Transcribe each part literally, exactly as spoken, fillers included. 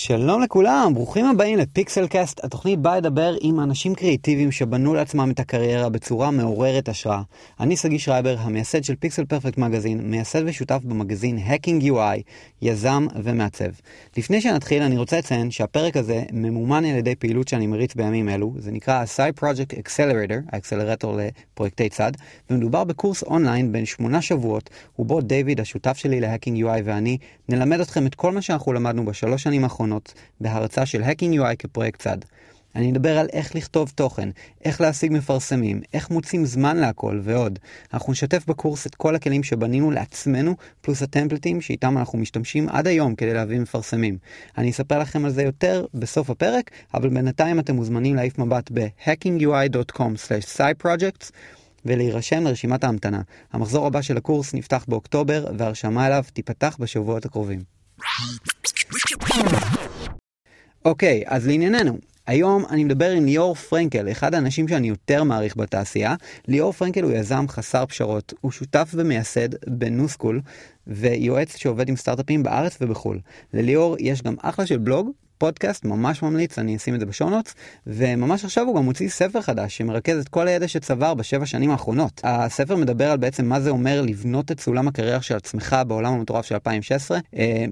שלום לכולם, ברוכים הבאים לפיקסל קאסט, התוכנית באה לדבר עם אנשים קריאטיביים שבנו לעצמם את הקריירה בצורה מעוררת השראה. אני סגי שרייבר, המייסד של פיקסל פרפקט מגזין, מייסד ושותף במגזין Hacking יו איי, יזם ומעצב. לפני שנתחיל אני רוצה לציין שהפרק הזה ממומן על ידי פעילות שאני מריץ בימים אלו, זה נקרא Side Project Accelerator, האקסלרטור לפרויקטי צד, ומדובר בקורס אונליין בין שמונה שבועות, ובו דיוויד, השותף שלי ל-Hacking יו איי ואני, נלמד אתכם את כל מה שאנחנו למדנו בשלוש שנים האחרונות בהרצאה של Hacking יו איי כפרויקט צד. אני אדבר על איך לכתוב תוכן, איך להשיג מפרסמים, איך מוצאים זמן להכל ועוד. אנחנו נשתף בקורס את כל הכלים שבנינו לעצמנו, פלוס הטמפלטים שאיתם אנחנו משתמשים עד היום כדי להביא מפרסמים. אני אספר לכם על זה יותר בסוף הפרק, אבל בינתיים אתם מוזמנים להעיף מבט ב-hacking u i dot com slash side projects ולהירשם לרשימת ההמתנה. המחזור הבא של הקורס נפתח באוקטובר, והרשמה אליו תיפתח בשבועות הקרובים. אוקיי, okay, אז לענייננו. היום אני מדבר עם ליאור פרנקל, אחד האנשים שאני יותר מעריך בתעשייה. ליאור פרנקל הוא יזם חסר פשרות, הוא שותף ומייסד בנוסקול, ויועץ שעובד עם סטארט-אפים בארץ ובחול. לליאור יש גם אחלה של בלוג, פודקאסט ממש ממליץ, אני אשים את זה בשונוץ, וממש עכשיו הוא גם מוציא ספר חדש שמרכז את כל הידע שצבר בשבע שנים האחרונות. הספר מדבר על בעצם מה זה אומר לבנות את סולם הקריירה של עצמך בעולם המטורף של אלפיים ושש עשרה.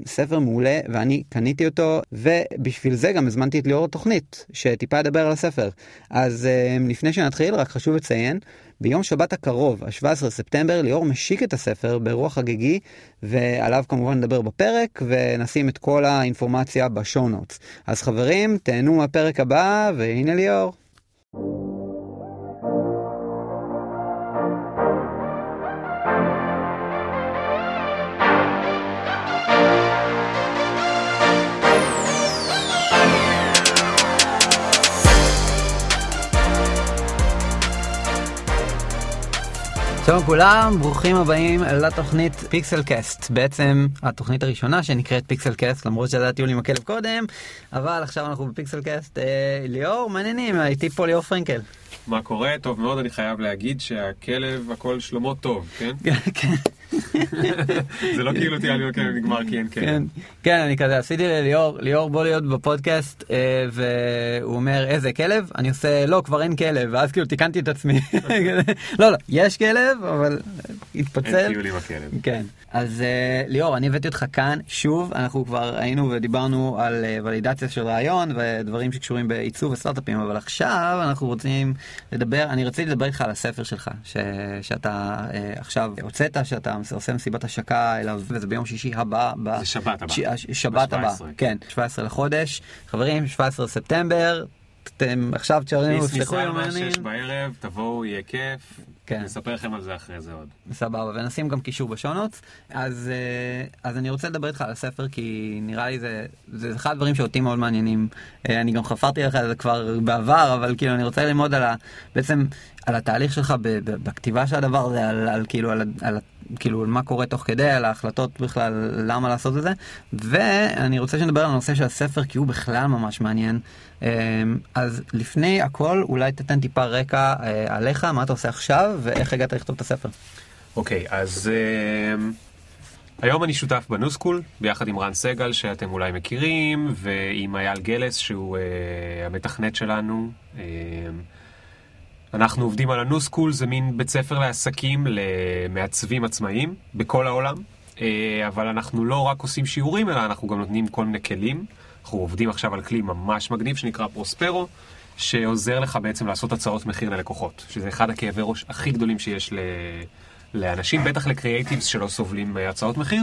ספר מעולה ואני קניתי אותו, ובשביל זה גם הזמנתי את ליאור התוכנית שטיפה ידבר על הספר. אז לפני שנתחיל רק חשוב לציין, ביום שבת הקרוב, ה-שבעה עשר בספטמבר, ליאור משיק את הספר ברוח חגיגי, ועליו כמובן נדבר בפרק, ונשים את כל האינפורמציה בשונוטס. אז חברים, תהנו מהפרק הבא, והנה ליאור. שלום כולם, ברוכים הבאים לתוכנית פיקסל קאסט, בעצם התוכנית הראשונה שנקראת פיקסל קאסט, למרות שדעתי הוא לי מקלב קודם, אבל עכשיו אנחנו בפיקסל קאסט. אה, ליאור, מעניינים, הייתי פה ליאור פרנקל. מה קורה? טוב מאוד, אני חייב להגיד שהכלב, הכל שלמה טוב, כן? כן. זה לא כאילו תהיה לי הכלב נגמר, כי אין כלב. כן, אני כזה, עשיתי לליאור, ליאור בוא להיות בפודקאסט, והוא אומר, איזה כלב? אני עושה, לא, כבר אין כלב, ואז כאילו תיקנתי את עצמי. לא, לא, יש כלב, אבל התפצל. אין טיולים הכלב. כן. אז ליאור, אני הבאתי אותך כאן, שוב, אנחנו כבר היינו ודיברנו על ולידציה של רעיון, ודברים שקשורים בעיצוב וסטארט-אפים, אבל עכשיו אנחנו רוצים לדבר, אני רציתי לדבר איתך על הספר שלך, ש, שאתה אה, עכשיו הוצאת, שאתה עושה מסיבת השקה אליו, וזה ביום שישי הבא. ב, זה שבת הבא. ש, שבת הבא, כן, שבעה עשר לחודש. חברים, שבעה עשר ספטמבר, אתם עכשיו תשארנו, תפתחו יומנים. שש בערב, תבואו, יהיה כיף. כן. נספר לכם על זה אחרי זה עוד. סבבה, ונשים גם קישור בשונות. אז, אז אני רוצה לדבר איתך על הספר, כי נראה לי זה, זה אחד הדברים שאותי מאוד מעניינים. אני גם חפרתי לך על זה כבר בעבר, אבל כאילו אני רוצה ללמוד על ה, בעצם על התהליך שלך בכתיבה של הדבר הזה, על, על, כאילו, על, על, כאילו, על מה קורה תוך כדי, על ההחלטות בכלל, למה לעשות את זה. ואני רוצה שנדבר על הנושא של הספר, כי הוא בכלל ממש מעניין. אז לפני הכל, אולי תתן טיפה רקע עליך, מה אתה עושה עכשיו, ואיך הגעת לכתוב את הספר? אוקיי, okay, אז uh, היום אני שותף בנוסקול, ביחד עם רן סגל, שאתם אולי מכירים, ועם אייל גלס, שהוא uh, המתכנת שלנו. Uh, אנחנו עובדים על הנוסקול, זה מין בית ספר לעסקים למעצבים עצמאיים, בכל העולם. Uh, אבל אנחנו לא רק עושים שיעורים, אלא אנחנו גם נותנים כל מיני כלים. אנחנו עובדים עכשיו על כלי ממש מגניב, שנקרא פרוספרו, שעוזר לך בעצם לעשות הצעות מחיר ללקוחות, שזה אחד הכאבי ראש הכי גדולים שיש ל... לאנשים, בטח לקריאייטיבס שלא סובלים הצעות מחיר.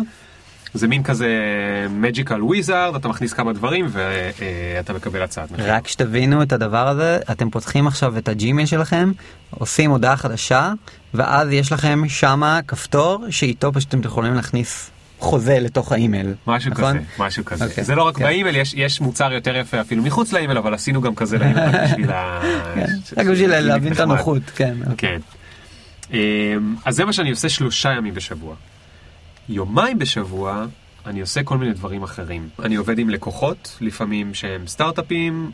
זה מין כזה magical wizard, אתה מכניס כמה דברים ואתה מקבל הצעת מחיר. רק שתבינו את הדבר הזה, אתם פותחים עכשיו את הג'ימייל שלכם, עושים הודעה חדשה, ואז יש לכם שמה כפתור שאיתו פשוט אתם יכולים להכניס חוזה לתוך האימייל. משהו נכון? כזה, משהו כזה. Okay. זה לא רק okay. באימייל, יש, יש מוצר יותר יפה אפילו מחוץ לאימייל, אבל עשינו גם כזה לאימייל בשביל ה... רק בשביל להבין את הנוחות, כן. כן. Okay. אז זה מה שאני עושה שלושה ימים בשבוע. יומיים בשבוע אני עושה כל מיני דברים אחרים. אני עובד עם לקוחות, לפעמים שהם סטארט-אפים,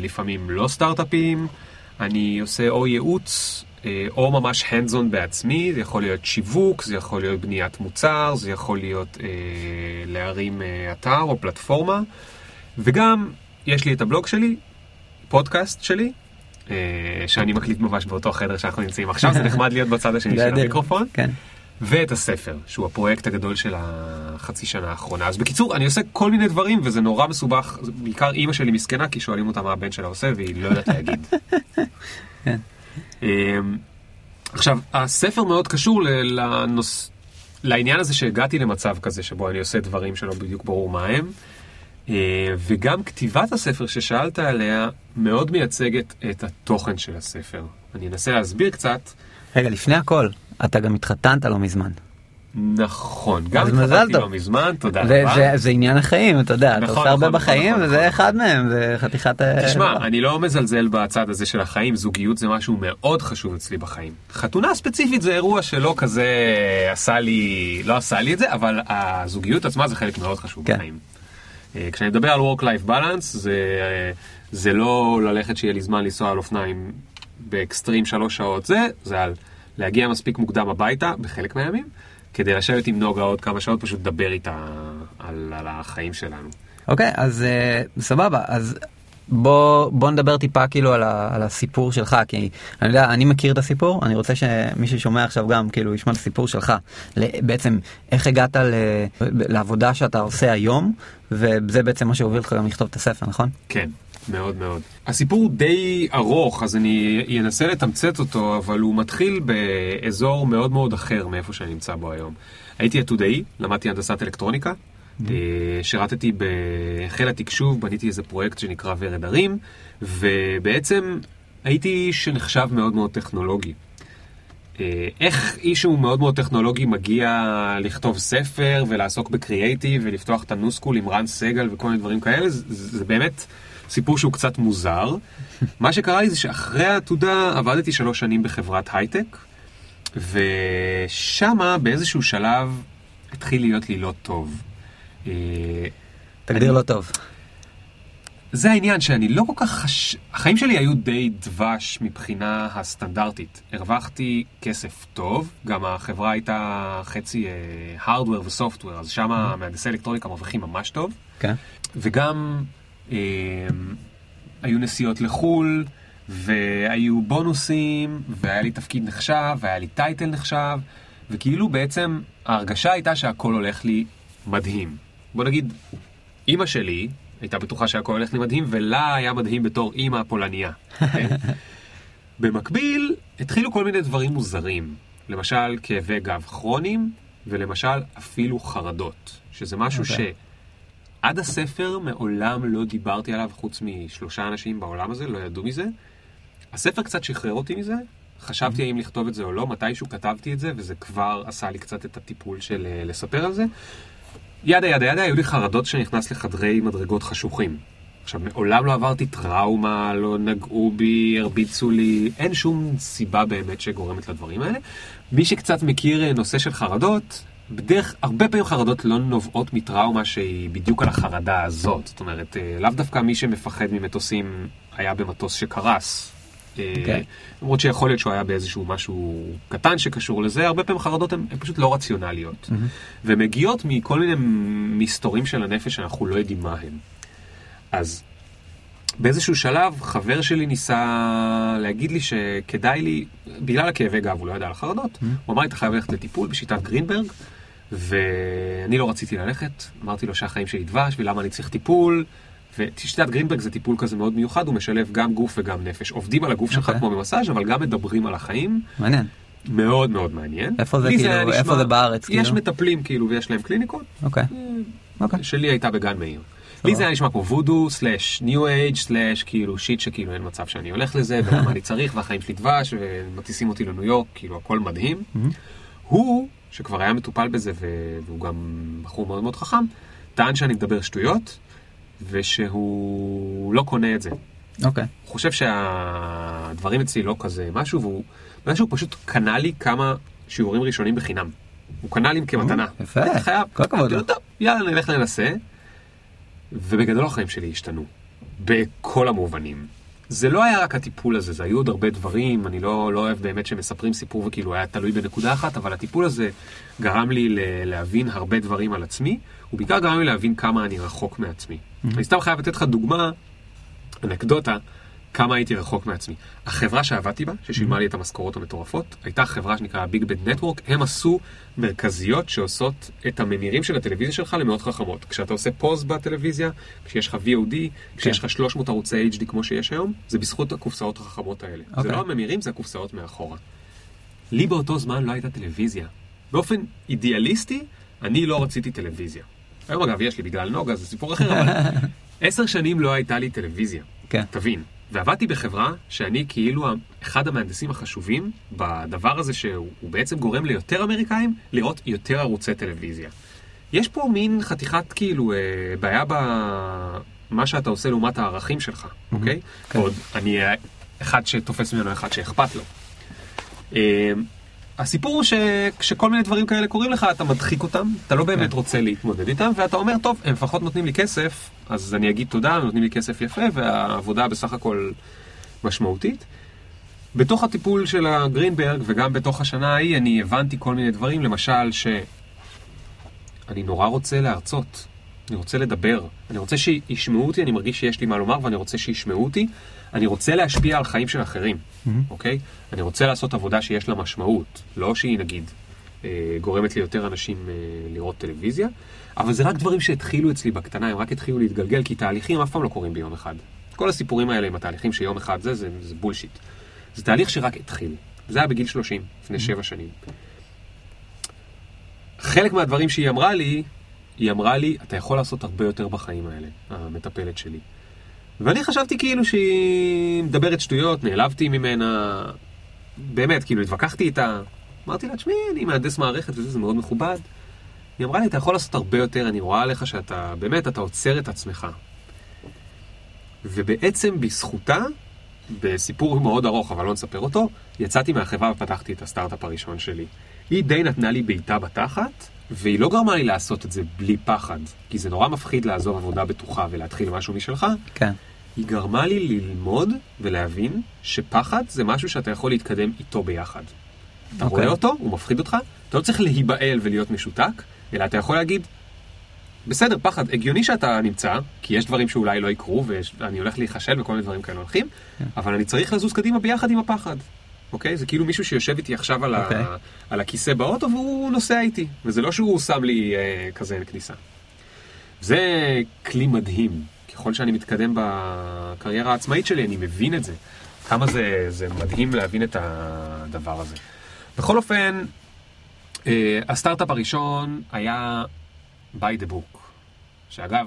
לפעמים לא סטארט-אפים, אני עושה או ייעוץ, או ממש hands-on בעצמי, זה יכול להיות שיווק, זה יכול להיות בניית מוצר, זה יכול להיות אה, להרים אה, אתר או פלטפורמה, וגם יש לי את הבלוג שלי, פודקאסט שלי, שאני מקליט ממש באותו חדר שאנחנו נמצאים עכשיו, זה נחמד להיות בצד השני של המיקרופון, ואת הספר, שהוא הפרויקט הגדול של החצי שנה האחרונה. אז בקיצור, אני עושה כל מיני דברים, וזה נורא מסובך, בעיקר אימא שלי מסכנה, כי שואלים אותה מה הבן שלה עושה, והיא לא יודעת להגיד. עכשיו, הספר מאוד קשור לנוס... לעניין הזה שהגעתי למצב כזה, שבו אני עושה דברים שלא בדיוק ברור מה הם, וגם כתיבת הספר ששאלת עליה מאוד מייצגת את התוכן של הספר. אני אנסה להסביר קצת. רגע, לפני הכל, אתה גם התחתנת לא מזמן. נכון, גם התחתנתי לא מזמן, תודה רבה. זה עניין החיים, אתה יודע, אתה עושה הרבה בחיים, וזה אחד מהם, זה חתיכת... תשמע, אני לא מזלזל בצד הזה של החיים, זוגיות זה משהו מאוד חשוב אצלי בחיים. חתונה ספציפית זה אירוע שלא כזה עשה לי, לא עשה לי את זה, אבל הזוגיות עצמה זה חלק מאוד חשוב בחיים. כשאני מדבר על work-life balance, זה לא ללכת שיהיה לי זמן לנסוע על אופניים באקסטרים שלוש שעות, זה על להגיע מספיק מוקדם הביתה בחלק מהימים, כדי לשבת עם נוגה עוד כמה שעות, פשוט דבר איתה על, על החיים שלנו. אוקיי, okay, אז uh, סבבה. אז בוא, בוא נדבר טיפה כאילו על, ה, על הסיפור שלך, כי אני יודע, אני מכיר את הסיפור, אני רוצה שמי ששומע עכשיו גם כאילו ישמע את הסיפור שלך. בעצם, איך הגעת ל, לעבודה שאתה עושה היום, וזה בעצם מה שהוביל לך גם לכתוב את הספר, נכון? כן, מאוד מאוד. הסיפור די ארוך, אז אני אנסה לתמצת אותו, אבל הוא מתחיל באזור מאוד מאוד אחר מאיפה שאני נמצא בו היום. הייתי עתודאי, למדתי הנדסת אלקטרוניקה, שרתתי בחיל התקשוב, בניתי איזה פרויקט שנקרא ורד הרים, ובעצם הייתי שנחשב מאוד מאוד טכנולוגי. איך אישהו מאוד מאוד טכנולוגי מגיע לכתוב ספר ולעסוק בקריאייטיב ולפתוח את הנוסקול עם רן סגל וכל מיני דברים כאלה, זה, זה באמת סיפור שהוא קצת מוזר. מה שקרה לי זה שאחרי העתודה עבדתי שלוש שנים בחברת הייטק, ושמה באיזשהו שלב התחיל להיות לי לא טוב. תגדיר אני... לא טוב. זה העניין שאני לא כל כך חש... החיים שלי היו די דבש מבחינה הסטנדרטית. הרווחתי כסף טוב, גם החברה הייתה חצי hardware ו-software, אז שם מהנדסי אלקטרוניקה מרוויחים ממש טוב. כן. וגם... היו נסיעות לחול, והיו בונוסים, והיה לי תפקיד נחשב, והיה לי טייטל נחשב, וכאילו בעצם ההרגשה הייתה שהכל הולך לי מדהים. בוא נגיד, אמא שלי הייתה בטוחה שהכל הולך לי מדהים, ולה היה מדהים בתור אמא פולניה. במקביל, התחילו כל מיני דברים מוזרים. למשל, כאבי גב כרוניים, ולמשל, אפילו חרדות, שזה משהו ש... עד הספר מעולם לא דיברתי עליו, חוץ משלושה אנשים בעולם הזה, לא ידעו מזה. הספר קצת שחרר אותי מזה, חשבתי האם לכתוב את זה או לא, מתישהו כתבתי את זה, וזה כבר עשה לי קצת את הטיפול של לספר על זה. ידה, ידה, ידה, היו לי חרדות שנכנס לחדרי מדרגות חשוכים. עכשיו, מעולם לא עברתי טראומה, לא נגעו בי, הרביצו לי, אין שום סיבה באמת שגורמת לדברים האלה. מי שקצת מכיר נושא של חרדות, בדרך, הרבה פעמים חרדות לא נובעות מטראומה שהיא בדיוק על החרדה הזאת. זאת אומרת, לאו דווקא מי שמפחד ממטוסים היה במטוס שקרס. Okay. למרות שיכול להיות שהוא היה באיזשהו משהו קטן שקשור לזה, הרבה פעמים חרדות הן פשוט לא רציונליות. Mm-hmm. ומגיעות מכל מיני מסתורים של הנפש שאנחנו לא יודעים מה הם. אז באיזשהו שלב, חבר שלי ניסה להגיד לי שכדאי לי, בגלל הכאבי גב, הוא לא ידע על החרדות, mm-hmm. הוא אמר לי, אתה חייב ללכת לטיפול בשיטת גרינברג, ואני לא רציתי ללכת, אמרתי לו שהחיים שלי דבש, ולמה אני צריך טיפול, ושיטת גרינברג זה טיפול כזה מאוד מיוחד, הוא משלב גם גוף וגם נפש, עובדים על הגוף okay. שלך כמו במסאז', אבל גם מדברים על החיים. מעניין. מאוד מאוד מעניין. איפה זה, כאילו, זה נשמע, איפה זה בארץ? יש כאילו? מטפלים כאילו, ויש להם קליניקות. אוקיי. Okay. Okay. שלי הייתה בגן מאיר. לי זה היה נשמע כמו וודו, סלש, ניו אייג' סלש, כאילו שיט שכאילו אין מצב שאני הולך לזה, ולמה אני צריך, והחיים שלי דבש, ומטיסים אותי לניו יורק, כאילו הכל מדהים. הוא, שכבר היה מטופל בזה, והוא גם בחור מאוד מאוד חכם, טען שאני מדבר שטויות, ושהוא לא קונה את זה. אוקיי. הוא חושב שהדברים אצלי לא כזה משהו, והוא משהו פשוט קנה לי כמה שיעורים ראשונים בחינם. הוא קנה לי כמתנה. יפה, חייב. כל כבוד. יאללה, נלך לנסה. ובגדול החיים שלי השתנו, בכל המובנים. זה לא היה רק הטיפול הזה, זה היו עוד הרבה דברים, אני לא, לא אוהב באמת שמספרים סיפור וכאילו היה תלוי בנקודה אחת, אבל הטיפול הזה גרם לי להבין הרבה דברים על עצמי, ובעיקר גרם לי להבין כמה אני רחוק מעצמי. Mm-hmm. אני סתם חייב לתת לך דוגמה, אנקדוטה, כמה הייתי רחוק מעצמי. החברה שעבדתי בה, ששילמה לי את המשכורות המטורפות, הייתה חברה שנקרא Big Bad Network, הם עשו מרכזיות שעושות את המנירים של הטלוויזיה שלך למאות חכמות. כשאתה עושה פוז בטלוויזיה, כשיש לך וי או די, כשיש לך שלוש מאות ערוצי אייץ' די כמו שיש היום, זה בזכות הקופסאות החכמות האלה. Okay. זה לא הממירים, זה הקופסאות מאחורה. לי באותו זמן לא הייתה טלוויזיה. באופן אידיאליסטי, אני לא רציתי טלוויזיה. היום אגב, יש לי בגלל נוגה, זה סיפור אחר, אבל עשר שנים לא הייתה לי טלוויזיה. Okay. תבין. ועבדתי בחברה שאני כאילו אחד המהנדסים החשובים בדבר הזה שהוא בעצם גורם ליותר אמריקאים לראות יותר ערוצי טלוויזיה. יש פה מין חתיכת כאילו בעיה במה שאתה עושה לעומת הערכים שלך, אוקיי? עוד אני אחד שתופס ממנו, אחד שאכפת לו. הסיפור הוא שכל מיני דברים כאלה קוראים לך, אתה מדחיק אותם, אתה לא באמת רוצה להתמודד איתם, ואתה אומר, טוב, הם לפחות נותנים לי כסף, אז אני אגיד תודה, הם נותנים לי כסף יפה, והעבודה בסך הכל משמעותית. בתוך הטיפול של הגרינברג, וגם בתוך השנה ההיא, אני הבנתי כל מיני דברים, למשל שאני נורא רוצה להרצות, אני רוצה לדבר, אני רוצה שישמעו אותי, אני מרגיש שיש לי מה לומר, ואני רוצה שישמעו אותי, אני רוצה להשפיע על חיים של אחרים, אוקיי? אני רוצה לעשות עבודה שיש לה משמעות, לא שהיא נגיד גורמת לי יותר אנשים לראות טלוויזיה, אבל זה רק דברים שהתחילו אצלי בקטנה, הם רק התחילו להתגלגל, כי תהליכים אף פעם לא קורים ביום אחד. כל הסיפורים האלה עם התהליכים שיום אחד זה, זה, זה בולשיט. זה תהליך שרק התחיל. זה היה בגיל שלושים, לפני שבע שנים. חלק מהדברים שהיא אמרה לי, היא אמרה לי, אתה יכול לעשות הרבה יותר בחיים האלה, המטפלת שלי. ואני חשבתי כאילו שהיא מדברת שטויות, נעלבתי ממנה, באמת, כאילו התווכחתי איתה, אמרתי לה, תשמעי, אני מהנדס מערכת וזה, זה מאוד מכובד. היא אמרה לי, אתה יכול לעשות הרבה יותר, אני רואה עליך שאתה, באמת, אתה עוצר את עצמך. ובעצם בזכותה, בסיפור מאוד ארוך, אבל לא נספר אותו, יצאתי מהחברה ופתחתי את הסטארט-אפ הראשון שלי. היא די נתנה לי בעיטה בתחת, והיא לא גרמה לי לעשות את זה בלי פחד, כי זה נורא מפחיד לעזוב עבודה בטוחה ולהתחיל משהו משלך. כן. היא גרמה לי ללמוד ולהבין שפחד זה משהו שאתה יכול להתקדם איתו ביחד. אתה okay. רואה אותו, הוא מפחיד אותך, אתה לא צריך להיבעל ולהיות משותק, אלא אתה יכול להגיד, בסדר, פחד, הגיוני שאתה נמצא, כי יש דברים שאולי לא יקרו, ואני הולך להיחשל וכל מיני דברים כאלה הולכים, yeah. אבל אני צריך לזוז קדימה ביחד עם הפחד. אוקיי? זה כאילו מישהו שיושב איתי עכשיו על, okay. ה... על הכיסא באוטו, והוא נוסע איתי. וזה לא שהוא שם לי אה, כזה כניסה. זה כלי מדהים. ככל שאני מתקדם בקריירה העצמאית שלי, אני מבין את זה. כמה זה, זה מדהים להבין את הדבר הזה. בכל אופן, אה, הסטארט-אפ הראשון היה by the book. שאגב,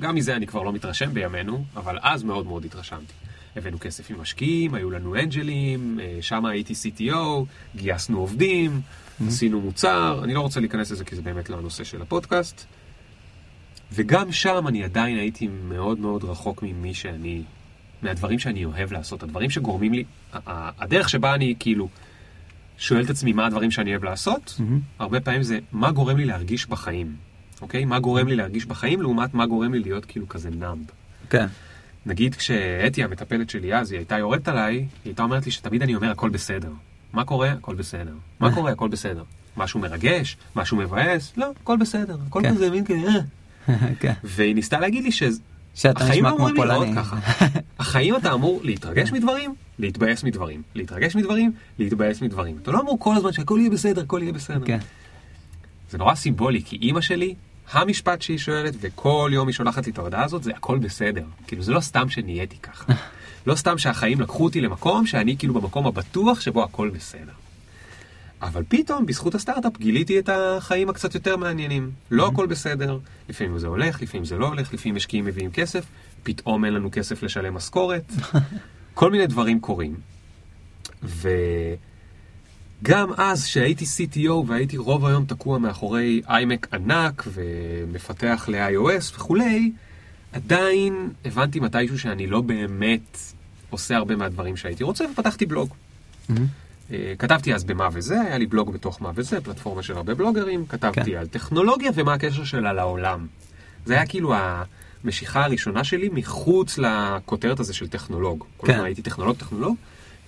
גם מזה אני כבר לא מתרשם בימינו, אבל אז מאוד מאוד התרשמתי. הבאנו כסף עם משקיעים, היו לנו אנג'לים, שם הייתי סי טי או, גייסנו עובדים, עשינו מוצר, אני לא רוצה להיכנס לזה כי זה באמת לא הנושא של הפודקאסט, וגם שם אני עדיין הייתי מאוד מאוד רחוק ממי שאני, מהדברים שאני אוהב לעשות, הדברים שגורמים לי, הדרך שבה אני כאילו שואל את עצמי מה הדברים שאני אוהב לעשות, הרבה פעמים זה מה גורם לי להרגיש בחיים, אוקיי? מה גורם לי להרגיש בחיים לעומת מה גורם לי להיות כאילו כזה נאמב. כן. נגיד כשאתי המטפלת שלי אז, היא הייתה יורדת עליי, היא הייתה אומרת לי שתמיד אני אומר הכל בסדר. מה קורה? הכל בסדר. מה קורה? הכל בסדר. משהו מרגש? משהו מבאס? לא, הכל בסדר. הכל כזה מין כנראה. והיא ניסתה להגיד לי שהחיים אמורים לראות ככה. החיים אתה אמור להתרגש מדברים, להתבאס מדברים. להתרגש מדברים, להתבאס מדברים. אתה לא אמור כל הזמן שהכל יהיה בסדר, הכל יהיה בסדר. זה נורא סימבולי, כי אימא שלי המשפט שהיא שואלת, וכל יום היא שולחת לי את ההודעה הזאת, זה הכל בסדר. כאילו, זה לא סתם שנהייתי ככה. לא סתם שהחיים לקחו אותי למקום, שאני כאילו במקום הבטוח שבו הכל בסדר. אבל פתאום, בזכות הסטארט-אפ, גיליתי את החיים הקצת יותר מעניינים. לא הכל בסדר. לפעמים זה הולך, לפעמים זה לא הולך, לפעמים משקיעים מביאים כסף, פתאום אין לנו כסף לשלם משכורת. כל מיני דברים קורים. ו... גם אז שהייתי סי טי או והייתי רוב היום תקוע מאחורי iMac ענק ומפתח ל-iOS וכולי, עדיין הבנתי מתישהו שאני לא באמת עושה הרבה מהדברים שהייתי רוצה, ופתחתי בלוג. Mm-hmm. כתבתי אז במה וזה, היה לי בלוג בתוך מה וזה, פלטפורמה של הרבה בלוגרים, כתבתי כן. על טכנולוגיה ומה הקשר שלה לעולם. זה היה כאילו המשיכה הראשונה שלי מחוץ לכותרת הזה של טכנולוג. כן. כלומר, הייתי טכנולוג, טכנולוג,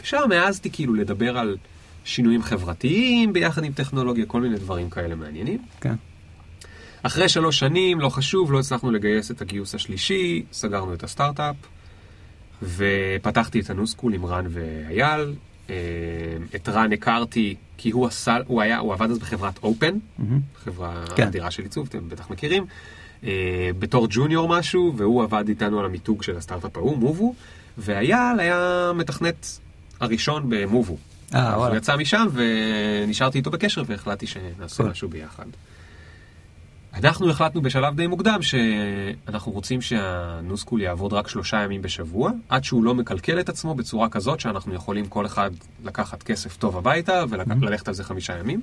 ושם מעזתי כאילו לדבר על שינויים חברתיים ביחד עם טכנולוגיה, כל מיני דברים כאלה מעניינים. כן. אחרי שלוש שנים, לא חשוב, לא הצלחנו לגייס את הגיוס השלישי, סגרנו את הסטארט-אפ, ופתחתי את הנוסקול עם רן ואייל. את רן הכרתי, כי הוא, עשה, הוא, היה, הוא עבד אז בחברת אופן, mm-hmm. חברה כן. אדירה של עיצוב, אתם בטח מכירים, בתור ג'וניור משהו, והוא עבד איתנו על המיתוג של הסטארט-אפ ההוא, מובו, ואייל היה מתכנת הראשון במובו. אה, הוא יצא משם ונשארתי איתו בקשר, והחלטתי שנעשה משהו ביחד. אנחנו החלטנו בשלב די מוקדם שאנחנו רוצים שהנוסקול יעבוד רק שלושה ימים בשבוע, עד שהוא לא מקלקל את עצמו בצורה כזאת שאנחנו יכולים כל אחד לקחת כסף טוב הביתה וללכת על זה חמישה ימים.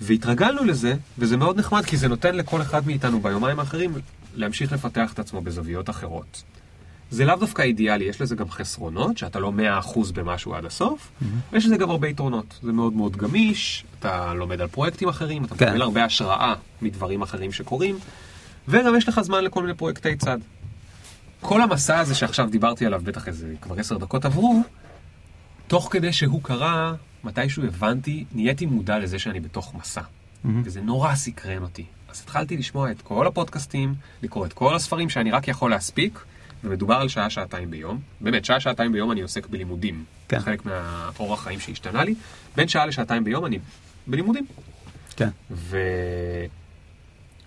והתרגלנו לזה, וזה מאוד נחמד, כי זה נותן לכל אחד מאיתנו ביומיים האחרים להמשיך לפתח את עצמו בזוויות אחרות. זה לאו דווקא אידיאלי, יש לזה גם חסרונות, שאתה לא מאה אחוז במשהו עד הסוף, ויש לזה גם הרבה יתרונות. זה מאוד מאוד גמיש, אתה לומד על פרויקטים אחרים, אתה מקבל הרבה השראה מדברים אחרים שקורים, וגם יש לך זמן לכל מיני פרויקטי צד. כל המסע הזה שעכשיו דיברתי עליו, בטח איזה כבר עשר דקות עברו, תוך כדי שהוא קרה, מתישהו הבנתי, נהייתי מודע לזה שאני בתוך מסע. וזה נורא סקרן אותי. אז התחלתי לשמוע את כל הפודקאסטים, לקרוא את כל הספרים שאני רק יכול להספיק, ומדובר על שעה, שעתיים ביום. באמת, שעה, שעתיים ביום אני עוסק בלימודים. כן. חלק מהאורח חיים שהשתנה לי. בין שעה לשעתיים ביום אני בלימודים. כן.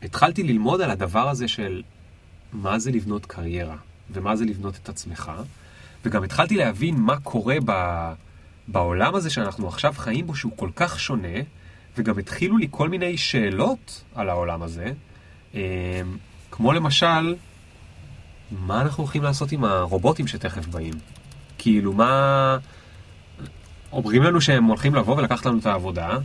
והתחלתי ללמוד על הדבר הזה של מה זה לבנות קריירה, ומה זה לבנות את עצמך. וגם התחלתי להבין מה קורה ב... בעולם הזה שאנחנו עכשיו חיים בו, שהוא כל כך שונה, וגם התחילו לי כל מיני שאלות על העולם הזה. כמו למשל, מה אנחנו הולכים לעשות עם הרובוטים שתכף באים? כאילו, מה... אומרים לנו שהם הולכים לבוא ולקחת לנו את העבודה.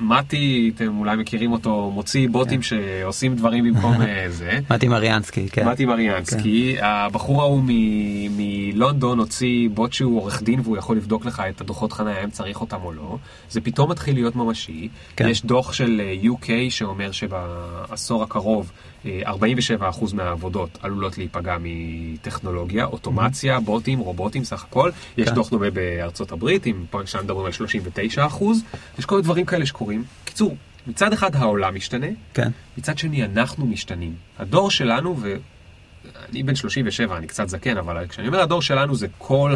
מתי, אתם אולי מכירים אותו, מוציא בוטים שעושים דברים במקום זה. מתי מריאנסקי, כן. מתי מריאנסקי. הבחור ההוא מלונדון הוציא בוט שהוא עורך דין, והוא יכול לבדוק לך את הדוחות חניה, אם צריך אותם או לא. זה פתאום מתחיל להיות ממשי. יש דוח של יו קיי שאומר שבעשור הקרוב, ארבעים ושבעה אחוז מהעבודות עלולות להיפגע מטכנולוגיה, אוטומציה, בוטים, רובוטים, סך הכל. יש דוח דומה בארצות הברית, שם מדברים על שלושים ותשעה אחוז. יש כל דברים כאלה שקורים. קיצור, מצד אחד העולם משתנה, מצד שני אנחנו משתנים. הדור שלנו, ואני בן שלושים ושבע, אני קצת זקן, אבל כשאני אומר הדור שלנו זה כל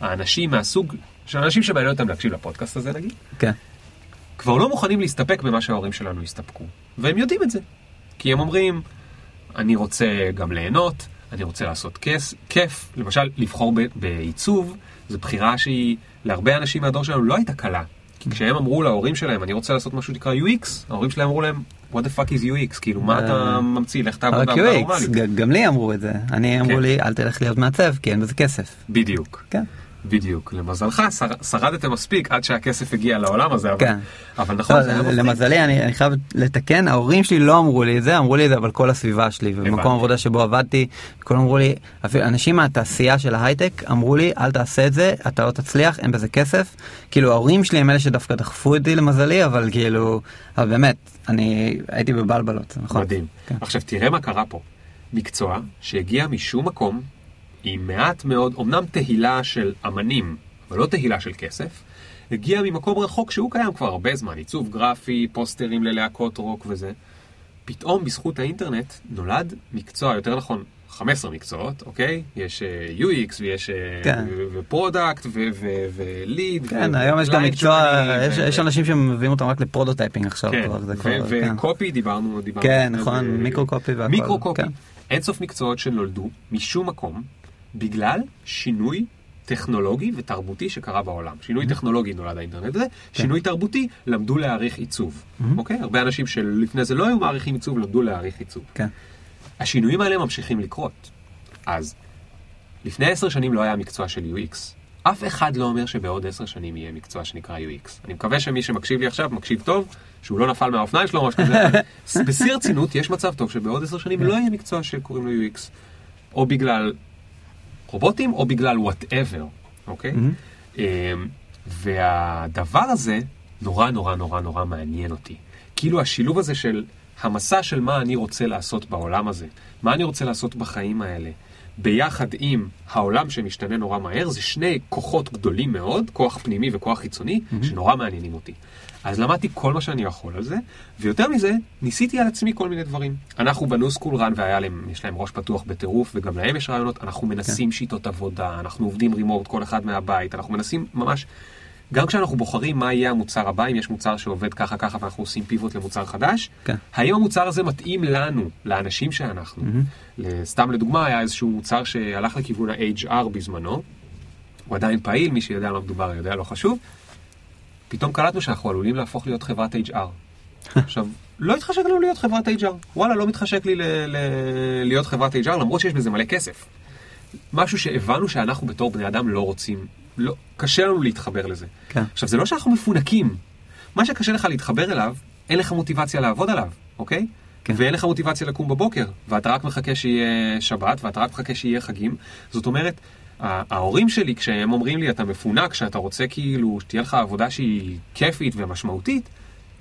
האנשים מהסוג, שאנשים שמעניין אותם להקשיב לפודקאסט הזה, נגיד, כבר לא מוכנים להסתפק במה שההורים שלנו הסתפקו. והם יודעים את זה. כי הם אומרים, אני רוצה גם ליהנות, אני רוצה לעשות כיף, כיף. למשל, לבחור ב- בעיצוב, זו בחירה שהיא, להרבה אנשים מהדור שלנו לא הייתה קלה. כי כשהם אמרו להורים שלהם, אני רוצה לעשות משהו שנקרא יו אקס, ההורים שלהם אמרו להם, what the fuck is יו אקס? כאילו, מה אתה ממציא? לך תעבוד בעבודה נורמלית. גם לי אמרו את זה. אני אמרו לי, אל תלך להיות מעצב, כי אין בזה כסף. בדיוק. כן. בדיוק. למזלך, שרדתם מספיק עד שהכסף הגיע לעולם הזה, אבל נכון, למזלי, אני חייב לתקן, ההורים שלי לא אמרו לי את זה, אמרו לי את זה, אבל כל הסביבה שלי, במקום עבודה שבו עבדתי, כולם אמרו לי, אנשים מהתעשייה של ההייטק אמרו לי, אל תעשה את זה, אתה לא תצליח, אין בזה כסף. כאילו, ההורים שלי הם אלה שדווקא דחפו אותי למזלי, אבל כאילו, אבל באמת, אני הייתי בבלבלות, נכון? מדהים. עכשיו, תראה מה קרה פה. מקצוע שהגיע משום מקום, היא מעט מאוד, אמנם תהילה של אמנים, אבל לא תהילה של כסף, הגיעה ממקום רחוק שהוא קיים כבר הרבה זמן, עיצוב גרפי, פוסטרים ללהקות רוק וזה. פתאום בזכות האינטרנט נולד מקצוע, יותר נכון, חמש עשרה מקצועות, אוקיי? יש יו אקס ויש פרודקט וליד. כן, היום יש גם מקצוע, יש אנשים שמביאים אותם רק לפרודוטייפינג עכשיו. כן, וקופי דיברנו. כן, נכון, מיקרו-קופי. מיקרו-קופי. אינסוף מקצועות שנולדו משום מקום, בגלל שינוי טכנולוגי ותרבותי שקרה בעולם. שינוי טכנולוגי נולד האינטרנט הזה, שינוי תרבותי למדו להעריך עיצוב. אוקיי? הרבה אנשים שלפני זה לא היו מעריכים עיצוב, למדו להעריך עיצוב. השינויים האלה ממשיכים לקרות. אז, לפני עשר שנים לא היה מקצוע של יו אקס. אף אחד לא אומר שבעוד עשר שנים יהיה מקצוע שנקרא יו אקס. אני מקווה שמי שמקשיב לי עכשיו מקשיב טוב, שהוא לא נפל מהאופניים שלו, בסיר צינות יש מצב טוב שבעוד עשר שנים לא יהיה מקצוע שקוראים לו יו אקס, או בגלל רובוטים, או בגלל whatever, אוקיי? והדבר הזה נורא נורא נורא נורא מעניין אותי. כאילו השילוב הזה של המסע של מה אני רוצה לעשות בעולם הזה, מה אני רוצה לעשות בחיים האלה, ביחד עם העולם שמשתנה נורא מהר, זה שני כוחות גדולים מאוד, כוח פנימי וכוח חיצוני, mm-hmm. שנורא מעניינים אותי. אז למדתי כל מה שאני יכול על זה, ויותר מזה, ניסיתי על עצמי כל מיני דברים. אנחנו בנו סקול רן, והיה להם, יש להם ראש פתוח בטירוף, וגם להם יש רעיונות, אנחנו מנסים okay. שיטות עבודה, אנחנו עובדים רימורט כל אחד מהבית, אנחנו מנסים ממש, גם כשאנחנו בוחרים מה יהיה המוצר הבא, אם יש מוצר שעובד ככה ככה, ואנחנו עושים פיבוט למוצר חדש, okay. האם המוצר הזה מתאים לנו, לאנשים שאנחנו? Mm-hmm. סתם לדוגמה, היה איזשהו מוצר שהלך לכיוון ה-אייץ' אר בזמנו, הוא עדיין פעיל, מי שיודע לא מדובר, יודע, לא חשוב. פתאום קלטנו שאנחנו עלולים להפוך להיות חברת אייץ' אר. עכשיו, לא התחשק לנו להיות חברת אייץ' אר. וואלה, לא מתחשק לי ל- ל- להיות חברת אייץ' אר, למרות שיש בזה מלא כסף. משהו שהבנו שאנחנו בתור בני אדם לא רוצים, לא, קשה לנו להתחבר לזה. כן. עכשיו, זה לא שאנחנו מפונקים. מה שקשה לך להתחבר אליו, אין לך מוטיבציה לעבוד עליו, אוקיי? כן. ואין לך מוטיבציה לקום בבוקר, ואתה רק מחכה שיהיה שבת, ואתה רק מחכה שיהיה חגים. זאת אומרת, ההורים שלי, כשהם אומרים לי, אתה מפונק, שאתה רוצה כאילו, שתהיה לך עבודה שהיא כיפית ומשמעותית,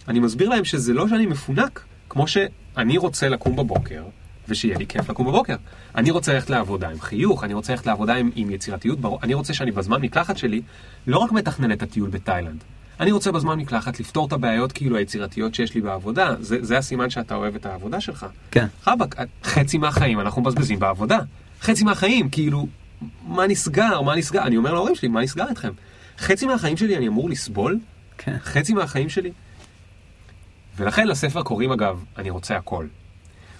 אני מסביר להם שזה לא שאני מפונק, כמו שאני רוצה לקום בבוקר, ושיהיה לי כיף לקום בבוקר. אני רוצה ללכת לעבודה עם חיוך, אני רוצה ללכת לעבודה עם, עם יצירתיות, אני רוצה שאני בזמן מקלחת שלי, לא רק מתכנן את הטיול בתאילנד, אני רוצה בזמן מקלחת לפתור את הבעיות כאילו היצירתיות שיש לי בעבודה, זה, זה הסימן שאתה אוהב את העבודה שלך. כן. חבק, חצי מהחיים, אנחנו מבזבזים בעבודה. חצי מהחיים, כאילו, מה נסגר, מה נסגר? אני אומר להורים שלי, מה נסגר אתכם? חצי מהחיים שלי אני אמור לסבול? כן. חצי מהחיים שלי? ולכן לספר קוראים, אגב, אני רוצה הכל.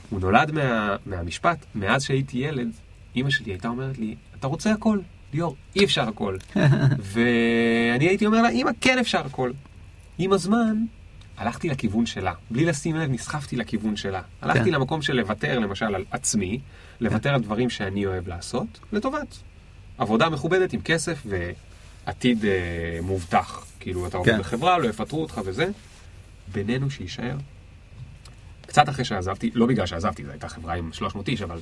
הוא נולד מה, מהמשפט, מאז שהייתי ילד, אמא שלי הייתה אומרת לי, אתה רוצה הכל? ליאור, אי אפשר הכל. ואני הייתי אומר לה, אמא, כן אפשר הכל. עם הזמן, הלכתי לכיוון שלה. בלי לשים לב, נסחפתי לכיוון שלה. הלכתי כן. למקום של לוותר, למשל, על עצמי, לוותר על דברים שאני אוהב לעשות, לטובת. עבודה מכובדת עם כסף ועתיד אה, מובטח. כאילו, אתה עובד כן. בחברה, לא יפטרו אותך וזה. בינינו שישאר. קצת אחרי שעזבתי, לא בגלל שעזבתי, זו הייתה חברה עם שלוש מאות איש, אבל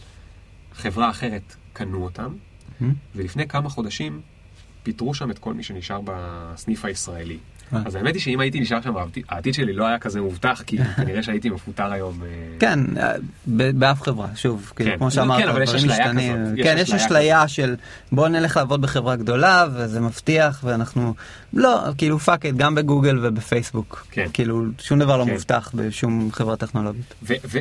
חברה אחרת קנו אותם, mm-hmm. ולפני כמה חודשים פיתרו שם את כל מי שנשאר בסניף הישראלי. אז האמת היא שאם הייתי נשאר שם, העתיד שלי לא היה כזה מובטח, כי כנראה שהייתי מפוטר היום. כן, באף חברה, שוב, כמו שאמרת, הדברים משתנים. כן, יש אשליה של בוא נלך לעבוד בחברה גדולה, וזה מבטיח, ואנחנו, לא, כאילו פאק את, גם בגוגל ובפייסבוק. כאילו, שום דבר לא מובטח בשום חברה טכנולוגית.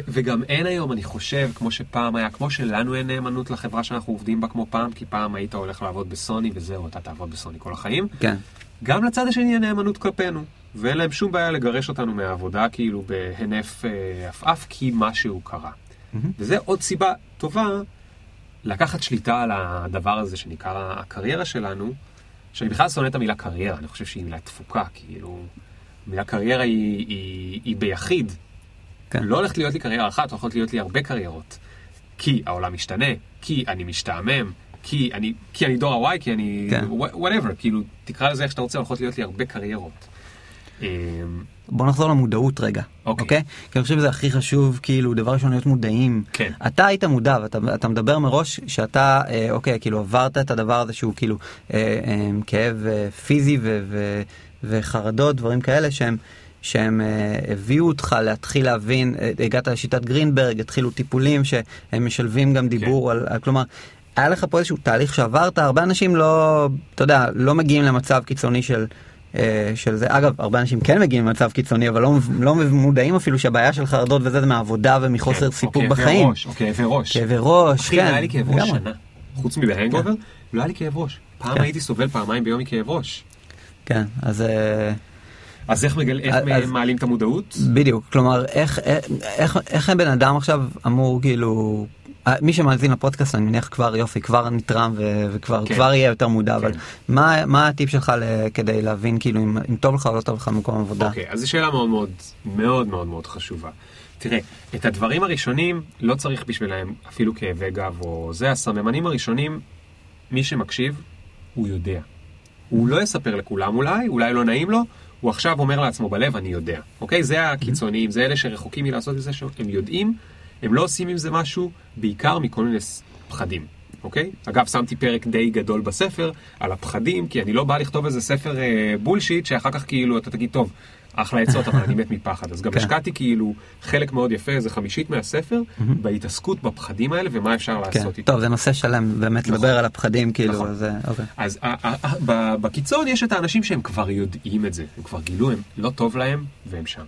וגם אין היום, אני חושב, כמו שפעם היה, כמו שלנו אין נאמנות לחברה שאנחנו עובדים בה כמו פעם, כי פעם היית הולך לעבוד בסוני, וזהו, אתה תעבוד בסוני כל החיים. כן. גם לצד השני הנאמנות כלפינו, ואין להם שום בעיה לגרש אותנו מהעבודה, כאילו בהנף אף-אף, כי משהו קרה. Mm-hmm. וזה עוד סיבה טובה לקחת שליטה על הדבר הזה שנקרא הקריירה שלנו, שאני בכלל שונא את המילה קריירה, אני חושב שהיא מילה תפוקה, כאילו, מילה קריירה היא, היא, היא ביחיד. כן. לא הולכת להיות לי קריירה אחת, הולכת להיות לי הרבה קריירות. כי העולם משתנה, כי אני משתעמם, כי אני, כי אני דור הוואי, כי אני, כן. whatever, כאילו, תקרא לזה איך שאתה רוצה, הולכות להיות לי הרבה קריירות. בוא נחזור למודעות רגע, אוקיי? אוקיי? כי אני חושב שזה הכי חשוב, כאילו, דבר ראשון, להיות מודעים. כן. אתה היית מודע, ואתה, אתה מדבר מראש שאתה, אוקיי, כאילו, עברת את הדבר הזה שהוא, כאילו, אה, אה, כאב אה, פיזי ו, ו, וחרדות, דברים כאלה שהם, שהם הביאו אותך להתחיל להבין, הגעת לשיטת גרינברג, התחילו טיפולים שהם משלבים גם דיבור, כן. על, על, כלומר, היה לך פה איזשהו תהליך שעברת, הרבה אנשים לא, אתה יודע, לא מגיעים למצב קיצוני של, של זה. אגב, הרבה אנשים כן מגיעים למצב קיצוני, אבל לא, לא מודעים אפילו שהבעיה של חרדות וזה, זה מהעבודה ומחוסר סיפוק בחיים. או כאבי ראש, או כאבי ראש. כאבי ראש, כן. לא היה לי כאב ראש שנה. חוץ מבהנגובר, לא היה לי כאב ראש. פעם הייתי סובל פעמיים ביום מכאב ראש. כן, אז... אז איך מעלים את המודעות? בדיוק, כלומר, איך בן אדם עכשיו אמור כאילו... מי שמאזין לפודקאסט, אני מניח כבר יופי, כבר נתרם וכבר יהיה יותר מודע, אבל מה הטיפ שלך כדי להבין, כאילו, אם טוב לך או לא טוב לך במקום עבודה? אוקיי, אז זו שאלה מאוד מאוד מאוד מאוד חשובה. תראה, את הדברים הראשונים לא צריך בשבילהם אפילו כאבי גב או זה, הסממנים הראשונים, מי שמקשיב, הוא יודע. הוא לא יספר לכולם אולי, אולי לא נעים לו, הוא עכשיו אומר לעצמו בלב, אני יודע. אוקיי? זה הקיצוניים, זה אלה שרחוקים מלעשות את זה שהם יודעים, הם לא עושים עם זה משהו, בעיקר מכל מיני פחדים. אוקיי? אגב, שמתי פרק די גדול בספר על הפחדים, כי אני לא בא לכתוב איזה ספר אה, בולשיט, שאחר כך כאילו אתה תגיד, טוב, אחלה עצות, אבל אני מת מפחד. אז גם השקעתי כאילו חלק מאוד יפה, איזה חמישית מהספר, בהתעסקות בפחדים האלה, ומה אפשר לעשות איתו. טוב, זה נושא שלם, באמת לדבר על הפחדים, כאילו. אז בקיצון יש את האנשים שהם כבר יודעים את זה, הם כבר גילו, הם לא טוב להם, והם שם.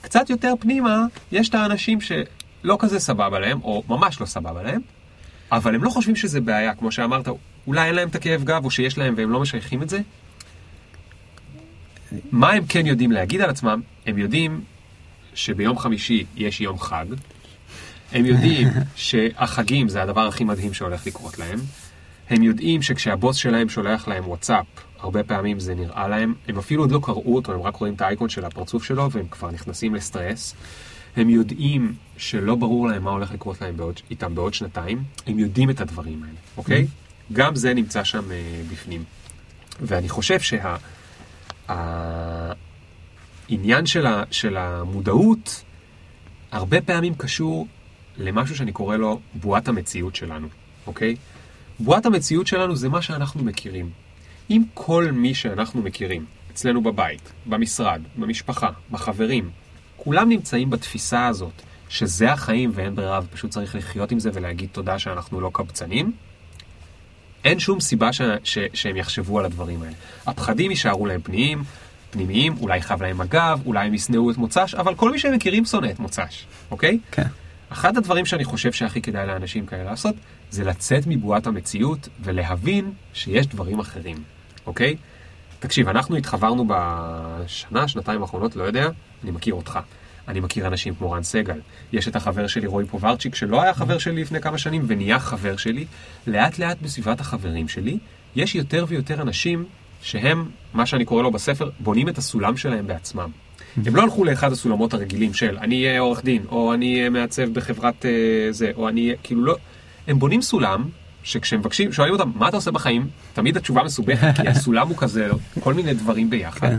קצת יותר פנימה, יש את האנשים שלא כזה סבבה להם, או ממש לא סבבה להם, אבל הם לא חושבים שזה בעיה, כמו שאמרת, אולי אין להם את הכאב גב, או שיש להם והם לא משייכים את זה. מה הם כן יודעים להגיד על עצמם? הם יודעים שביום חמישי יש יום חג. הם יודעים שהחגים זה הדבר הכי מדהים שהולך לקרות להם. הם יודעים שכשהבוס שלהם שולח להם וואטסאפ, הרבה פעמים זה נראה להם. הם אפילו עוד לא קראו אותו, הם רק רואים את האייקון של הפרצוף שלו, והם כבר נכנסים לסטרס. הם יודעים שלא ברור להם מה הולך לקרות להם בעוד, איתם בעוד שנתיים. הם יודעים את הדברים האלה, אוקיי? גם זה נמצא שם uh, בפנים. ואני חושב שה... העניין שלה, של המודעות הרבה פעמים קשור למשהו שאני קורא לו בועת המציאות שלנו, אוקיי? בועת המציאות שלנו זה מה שאנחנו מכירים. אם כל מי שאנחנו מכירים, אצלנו בבית, במשרד, במשפחה, בחברים, כולם נמצאים בתפיסה הזאת שזה החיים ואין ברירה, פשוט צריך לחיות עם זה ולהגיד תודה שאנחנו לא קבצנים, אין שום סיבה ש... ש... שהם יחשבו על הדברים האלה. הפחדים יישארו להם פניים, פנימיים, אולי חייב להם אגב, אולי הם יסנאו את מוצש, אבל כל מי שהם מכירים שונא את מוצש, אוקיי? כן. אחד הדברים שאני חושב שהכי כדאי לאנשים כאלה לעשות, זה לצאת מבועת המציאות ולהבין שיש דברים אחרים, אוקיי? תקשיב, אנחנו התחברנו בשנה, שנתיים האחרונות, לא יודע, אני מכיר אותך. אני מכיר אנשים כמו רן סגל. יש את החבר שלי, רוי פוברצ'יק, שלא היה חבר שלי לפני כמה שנים, ונהיה חבר שלי. לאט לאט בסביבת החברים שלי, יש יותר ויותר אנשים שהם, מה שאני קורא לו בספר, בונים את הסולם שלהם בעצמם. הם לא הלכו לאחד הסולמות הרגילים של, אני אהיה עורך דין, או אני אהיה מעצב בחברת זה, או אני, כאילו לא. הם בונים סולם, שכשמבקשים, שואלים אותם, מה אתה עושה בחיים? תמיד התשובה מסובכת, כי הסולם הוא כזה, כל מיני דברים ביחד.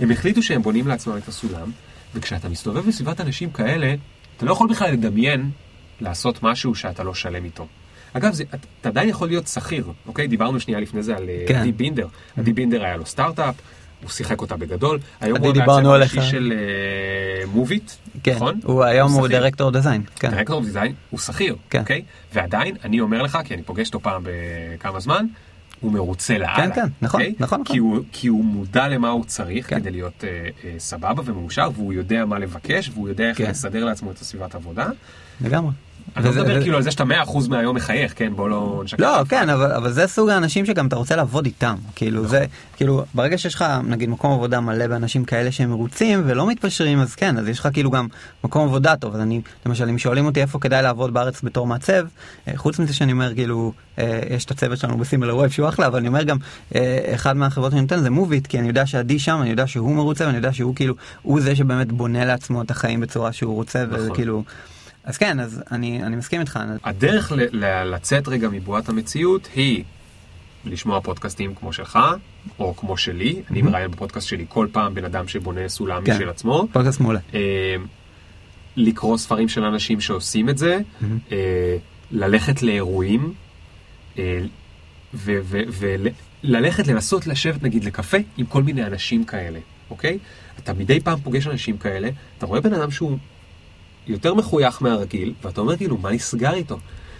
הם החליטו שהם בונים לעצמם את הסולם. וכשאתה מסתובב בסביבת אנשים כאלה, אתה לא יכול בכלל לדמיין לעשות משהו שאתה לא שלם איתו. אגב, זה, אתה די יכול להיות שכיר, אוקיי? דיברנו שנייה לפני זה על כן. הדי בינדר. Mm-hmm. הדי בינדר היה לו סטארט-אפ, הוא שיחק אותה בגדול. היום הוא דיברנו עליך. היום הוא של uh, מוביט, כן. נכון? הוא היום הוא, הוא דירקטור דיזיין. כן. דירקטור דיזיין, הוא שכיר, כן. אוקיי? ועדיין, אני אומר לך, כי אני פוגש אותו פעם בכמה זמן, הוא מרוצה לאללה. כן, כן, נכון, okay? נכון. כי, נכון. הוא, כי הוא מודע למה הוא צריך כן. כדי להיות אה, אה, סבבה ומאושר, והוא יודע מה לבקש, והוא יודע איך כן. לסדר לעצמו את הסביבת עבודה. לגמרי. אני לא מדבר כאילו על זה שאתה מאה אחוז מהיום מחייך, כן? בוא לא נשקר. לא, כן, אבל זה סוג האנשים שגם אתה רוצה לעבוד איתם. כאילו, זה, כאילו, ברגע שיש לך, נגיד, מקום עבודה מלא באנשים כאלה שהם מרוצים ולא מתפשרים, אז כן, אז יש לך כאילו גם מקום עבודה טוב. אז אני, למשל, אם שואלים אותי איפה כדאי לעבוד בארץ בתור מעצב, חוץ מזה שאני אומר, כאילו, יש את הצוות שלנו בסימל הווב שהוא אחלה, אבל אני אומר גם, אחד מהחברות שאני נותן זה מוביט, כי אני יודע שעדי שם, אני יודע שהוא מרוצה, ואני יודע שהוא, כאילו, הוא זה שבאמת בונה לעצמו את החיים בצורה שהוא רוצה, וכאילו, אז כן, אז אני, אני מסכים איתך. הדרך ל- ל- לצאת רגע מבועת המציאות היא לשמוע פודקאסטים כמו שלך, או כמו שלי. Mm-hmm. אני מראיין בפודקאסט שלי כל פעם בן אדם שבונה סולם כן. משל עצמו. פודקאסט מעולה. אה, לקרוא ספרים של אנשים שעושים את זה, mm-hmm. אה, ללכת לאירועים, אה, וללכת ו- ו- לנסות לשבת נגיד לקפה עם כל מיני אנשים כאלה, אוקיי? אתה מדי פעם פוגש אנשים כאלה, אתה רואה בן אדם שהוא... יותר מחוייך מהרגיל, ואתה אומר כאילו, מה נסגר איתו?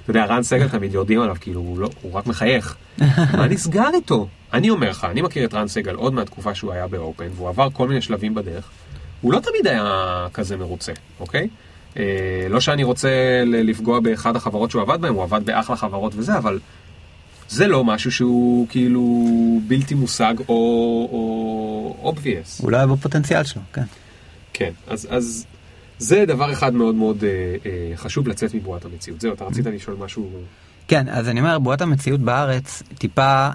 אתה יודע, רן סגל תמיד יורדים עליו, כאילו, הוא, לא, הוא רק מחייך. מה נסגר איתו? אני אומר לך, אני מכיר את רן סגל עוד מהתקופה שהוא היה באופן, והוא עבר כל מיני שלבים בדרך, הוא לא תמיד היה כזה מרוצה, אוקיי? אה, לא שאני רוצה לפגוע באחד החברות שהוא עבד בהם, הוא עבד באחלה חברות וזה, אבל זה לא משהו שהוא כאילו בלתי מושג או obvious. אולי בפוטנציאל שלו, כן. כן, אז... אז זה דבר אחד מאוד מאוד אה, אה, חשוב לצאת מבועת המציאות. זהו, אתה רצית לשאול משהו... כן, אז אני אומר, בועת המציאות בארץ טיפה אה,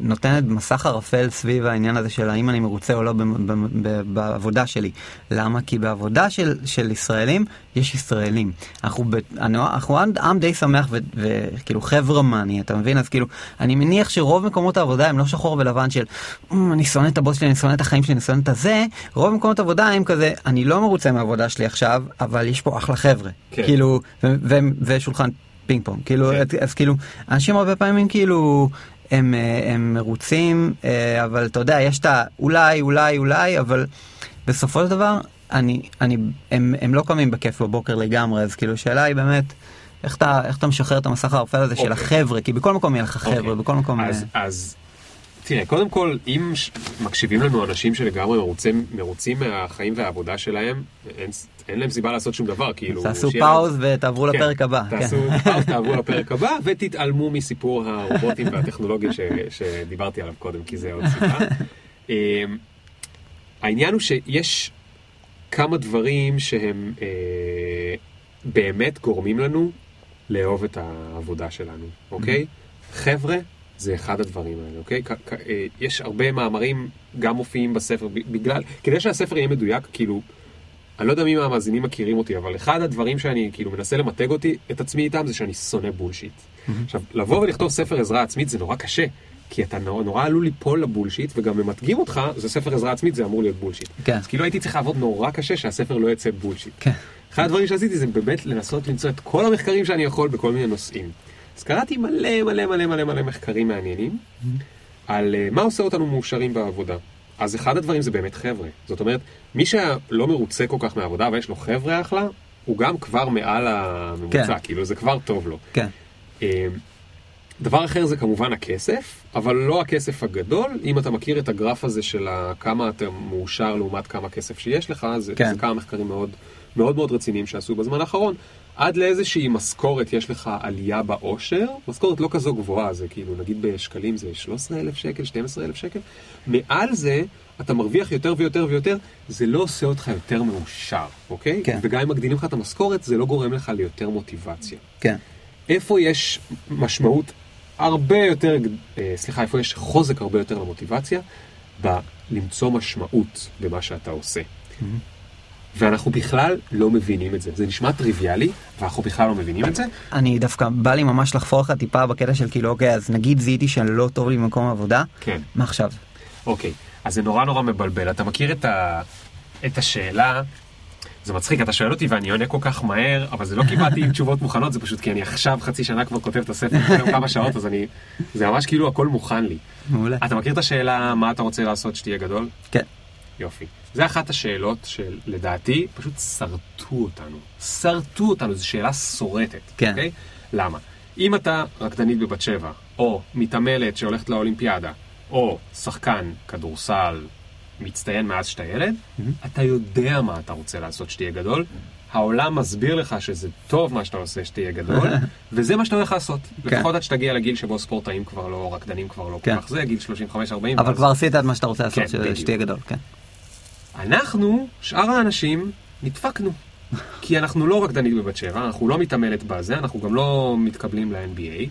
נותנת מסך הרפל סביב העניין הזה של האם אני מרוצה או לא ב, ב, ב, בעבודה שלי. למה? כי בעבודה של, של ישראלים יש ישראלים. אנחנו, ב, אנחנו עם, עם די שמח וכאילו חבר'ה מני, אתה מבין? אז כאילו, אני מניח שרוב מקומות העבודה הם לא שחור ולבן של אני שונא את הבוס שלי, אני שונא את החיים שלי, אני שונא את הזה. רוב מקומות העבודה הם כזה, אני לא מרוצה מהעבודה שלי עכשיו, אבל יש פה אחלה חבר'ה. כן. כאילו, ו, ו, ו, ושולחן... פינג פונג, כאילו, אז כאילו, אנשים הרבה פעמים כאילו, הם, הם מרוצים, אבל אתה יודע, יש את האולי, אולי, אולי, אבל בסופו של דבר, אני, אני, הם, הם לא קמים בכיף בבוקר לגמרי, אז כאילו, שאלה היא באמת, איך אתה, איך אתה משחרר את המסך הערפל הזה של החבר'ה, כי בכל מקום יהיה לך חבר'ה, בכל מקום... אז, אז... תראה, קודם כל, אם מקשיבים לנו אנשים שלגמרי מרוצים, מרוצים מהחיים והעבודה שלהם, אין, אין להם סיבה לעשות שום דבר, כאילו... תעשו פאוז ותעברו לפרק הבא. תעשו פאוז, תעברו לפרק הבא, ותתעלמו מסיפור הרובוטים והטכנולוגיה ש, שדיברתי עליו קודם, כי זה עוד סיבה. העניין הוא שיש כמה דברים שהם באמת גורמים לנו לאהוב את העבודה שלנו, אוקיי? חבר'ה, זה אחד הדברים האלה, אוקיי? כ- כ- יש הרבה מאמרים גם מופיעים בספר, בגלל, כדי שהספר יהיה מדויק, כאילו, אני לא יודע מי מהמאזינים מכירים אותי, אבל אחד הדברים שאני, כאילו, מנסה למתג אותי, את עצמי איתם, זה שאני שונא בולשיט. עכשיו, לבוא ולכתוב ספר עזרה עצמית, זה נורא קשה, כי אתה נורא, נורא עלול ליפול לבולשיט, וגם ממתגים אותך, זה ספר עזרה עצמית, זה אמור להיות בולשיט. כן. אז כאילו הייתי צריך לעבוד נורא קשה שהספר לא יצא בולשיט. כן. אחד הדברים שעשיתי זה באמת לנסות למצוא את כל המחקרים שאני יכול בכל מיני נושאים. אז קראתי מלא מלא מלא מלא מלא מחקרים מעניינים על מה עושה אותנו מאושרים בעבודה. אז אחד הדברים זה באמת חבר'ה. זאת אומרת, מי שלא מרוצה כל כך מהעבודה, אבל יש לו חבר'ה אחלה, הוא גם כבר מעל הממוצע, כאילו זה כבר טוב לו. דבר אחר זה כמובן הכסף, אבל לא הכסף הגדול. אם אתה מכיר את הגרף הזה של כמה אתה מאושר לעומת כמה כסף שיש לך, זה כמה מחקרים מאוד מאוד מאוד רציניים שעשו בזמן האחרון. עד לאיזושהי משכורת יש לך עלייה באושר, משכורת לא כזו גבוהה, זה כאילו נגיד בשקלים זה שלושה עשר אלף שקל, שנים עשר אלף שקל, מעל זה אתה מרוויח יותר ויותר ויותר, זה לא עושה אותך יותר מאושר, אוקיי? כן. וגם אם מגדילים לך את המשכורת, זה לא גורם לך ליותר מוטיבציה. כן. איפה יש משמעות הרבה יותר, סליחה, איפה יש חוזק הרבה יותר למוטיבציה? בלמצוא משמעות במה שאתה עושה. Mm-hmm. ואנחנו בכלל לא מבינים את זה. זה נשמע טריוויאלי, ואנחנו בכלל לא מבינים את זה. אני דווקא, בא לי ממש לחפור לך טיפה בקטע של כאילו, אוקיי, אז נגיד זיהיתי שאני לא טוב לי במקום העבודה. כן. מה עכשיו? אוקיי, אז זה נורא נורא מבלבל. אתה מכיר את, ה... את השאלה, זה מצחיק, אתה שואל אותי ואני עונה כל כך מהר, אבל זה לא קיבלתי עם תשובות מוכנות, זה פשוט כי אני עכשיו חצי שנה כבר כותב את הספר, כלום כמה שעות, אז אני... זה ממש כאילו הכל מוכן לי. מעולה. אתה מכיר את השאלה, מה אתה רוצה לעשות שתהיה גדול? כן. יופי. זה אחת השאלות של, לדעתי, פשוט שרטו אותנו. שרטו אותנו, זו שאלה שורטת. כן. אוקיי? למה? אם אתה רקדנית בבת שבע, או מתעמלת שהולכת לאולימפיאדה, או שחקן, כדורסל, מצטיין מאז שאתה ילד, mm-hmm. אתה יודע מה אתה רוצה לעשות שתהיה גדול. Mm-hmm. העולם מסביר לך שזה טוב מה שאתה עושה שתהיה גדול, וזה מה שאתה הולך לעשות. כן. לפחות עד שתגיע לגיל שבו ספורטאים כבר לא, רקדנים כבר לא, כן. כך זה, גיל שלושים וחמש ארבעים. אבל ואז... כבר עשית את מה שאתה רוצה לעשות כן, ש... שתהיה גיל. גדול, כן. אנחנו, שאר האנשים, נדפקנו. כי אנחנו לא רק דנית בבת שבע, אנחנו לא מתעמלת בזה, אנחנו גם לא מתקבלים ל-אן בי איי,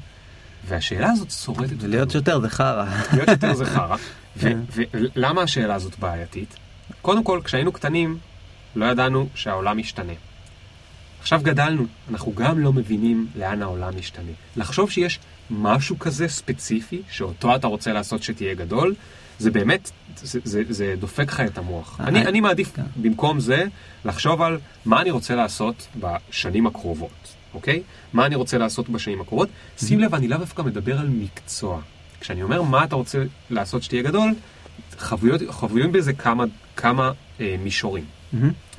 והשאלה הזאת שורדת... ולהיות יותר זה חרה. להיות יותר זה חרה. ולמה השאלה הזאת בעייתית? קודם כל, כשהיינו קטנים, לא ידענו שהעולם ישתנה. עכשיו גדלנו, אנחנו גם לא מבינים לאן העולם ישתנה. לחשוב שיש משהו כזה ספציפי, שאותו אתה רוצה לעשות שתהיה גדול, זה באמת, זה, זה, זה דופק לך את המוח. אני, אני מעדיף במקום זה לחשוב על מה אני רוצה לעשות בשנים הקרובות, אוקיי? מה אני רוצה לעשות בשנים הקרובות. שים לב, אני לא דווקא מדבר על מקצוע. כשאני אומר מה אתה רוצה לעשות שתהיה גדול, חבויים בזה כמה, כמה, אה, מישורים.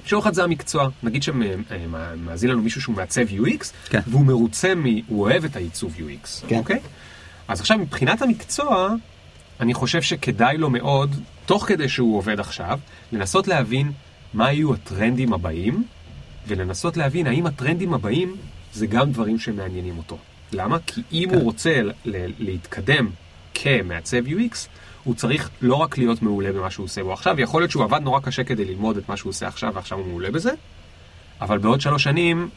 מישור אחד זה המקצוע. נגיד שמאזין לנו מישהו שהוא מעצב יו אקס, והוא מרוצה מ... הוא אוהב את העיצוב יו אקס, אוקיי? אז עכשיו, מבחינת המקצוע, אני חושב שכדאי לו מאוד, תוך כדי שהוא עובד עכשיו, לנסות להבין מה יהיו הטרנדים הבאים, ולנסות להבין האם הטרנדים הבאים זה גם דברים שמעניינים אותו. למה? כי אם הוא רוצה להתקדם כמעצב יו אקס, הוא צריך לא רק להיות מעולה במה שהוא עושה בו עכשיו, יכול להיות שהוא עבד נורא קשה כדי ללמוד את מה שהוא עושה עכשיו, ועכשיו הוא מעולה בזה, אבל בעוד שלוש שנים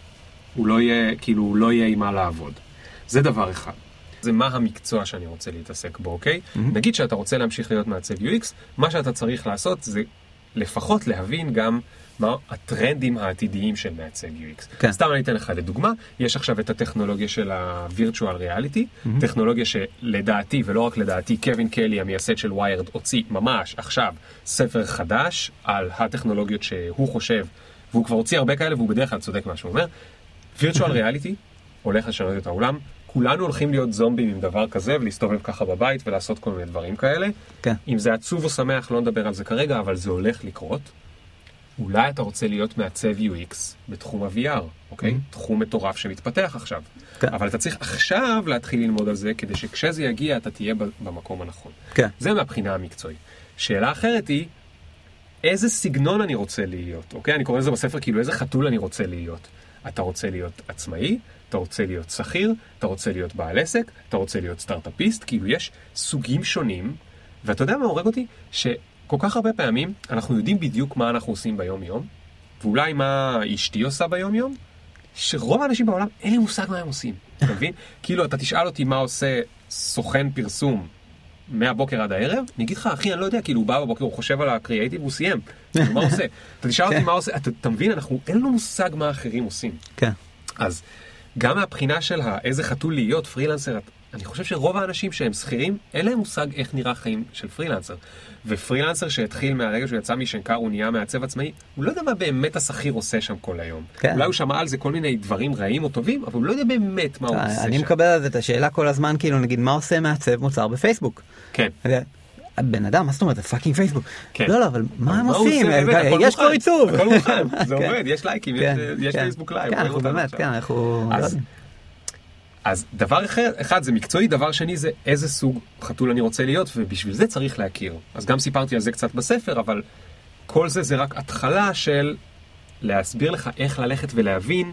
הוא לא יהיה, כאילו, הוא לא יהיה עם מה לעבוד. זה דבר אחד. זה מה המקצוע שאני רוצה להתעסק בו, אוקיי? Mm-hmm. נגיד שאתה רוצה להמשיך להיות מעצב יו אקס, מה שאתה צריך לעשות זה לפחות להבין גם מה הטרנדים העתידיים של מעצב יו אקס. כן. סתם אני אתן לך לדוגמה, יש עכשיו את הטכנולוגיה של ה-Virtual Reality, mm-hmm. טכנולוגיה שלדעתי, ולא רק לדעתי, קווין קלי, המייסד של Wired, הוציא ממש עכשיו ספר חדש על הטכנולוגיות שהוא חושב, והוא כבר הוציא הרבה כאלה, והוא בדרך כלל צודק מה שהוא אומר. Virtual Reality הולך לשנות את העולם. כולנו הולכים להיות זומבים עם דבר כזה, ולהסתובב ככה בבית ולעשות כל מיני דברים כאלה. כן. אם זה עצוב או שמח, לא נדבר על זה כרגע, אבל זה הולך לקרות. אולי אתה רוצה להיות מעצב יו אקס בתחום ה-וי אר, אוקיי? Mm-hmm. תחום מטורף שמתפתח עכשיו. כן. אבל אתה צריך עכשיו להתחיל ללמוד על זה, כדי שכשזה יגיע, אתה תהיה במקום הנכון. כן. זה מהבחינה המקצועית. שאלה אחרת היא, איזה סגנון אני רוצה להיות, אוקיי? אני קורא לזה בספר, כאילו איזה חתול אני רוצה להיות. אתה רוצה להיות עצמאי, אתה רוצה להיות שכיר, אתה רוצה להיות בעל עסק, אתה רוצה להיות סטארט-אפיסט, כאילו יש סוגים שונים, ואתה יודע מה הורג אותי? שכל כך הרבה פעמים אנחנו יודעים בדיוק מה אנחנו עושים ביום-יום, ואולי מה אשתי עושה ביום-יום, שרוב האנשים בעולם אין לי מושג מה הם עושים, אתה מבין? כאילו אתה תשאל אותי מה עושה סוכן פרסום מהבוקר עד הערב, אני אגיד לך, אחי, אני לא יודע, כאילו הוא בא בבוקר, הוא חושב על הקריאייטיב, והוא סיים, מה עושה? אתה תשאל אותי מה עושה, אתה מבין, אנחנו, אין לנו מושג מה האחרים עושים. כן. אז גם מהבחינה של איזה חתול להיות פרילנסר, אני חושב שרוב האנשים שהם שכירים, אין להם מושג איך נראה חיים של פרילנסר. ופרילנסר שהתחיל מהרגע שהוא יצא משנקר, הוא נהיה מעצב עצמאי, הוא לא יודע מה באמת השכיר עושה שם כל היום. כן. אולי הוא שמע על זה כל מיני דברים רעים או טובים, אבל הוא לא יודע באמת מה הוא עושה שם. אני מקבל על זה את השאלה כל הזמן, כאילו נגיד, מה עושה מעצב מוצר בפייסבוק? כן. בן אדם, מה זאת אומרת? זה פאקינג פייסבוק. לא, לא, אבל מה הם עושים? יש כבר עיצוב. הכל מוכן, זה עובד, יש לייקים, יש פייסבוק לייב. כן, אנחנו באמת, כן, אנחנו... אז דבר אחד זה מקצועי, דבר שני זה איזה סוג חתול אני רוצה להיות, ובשביל זה צריך להכיר. אז גם סיפרתי על זה קצת בספר, אבל כל זה זה רק התחלה של להסביר לך איך ללכת ולהבין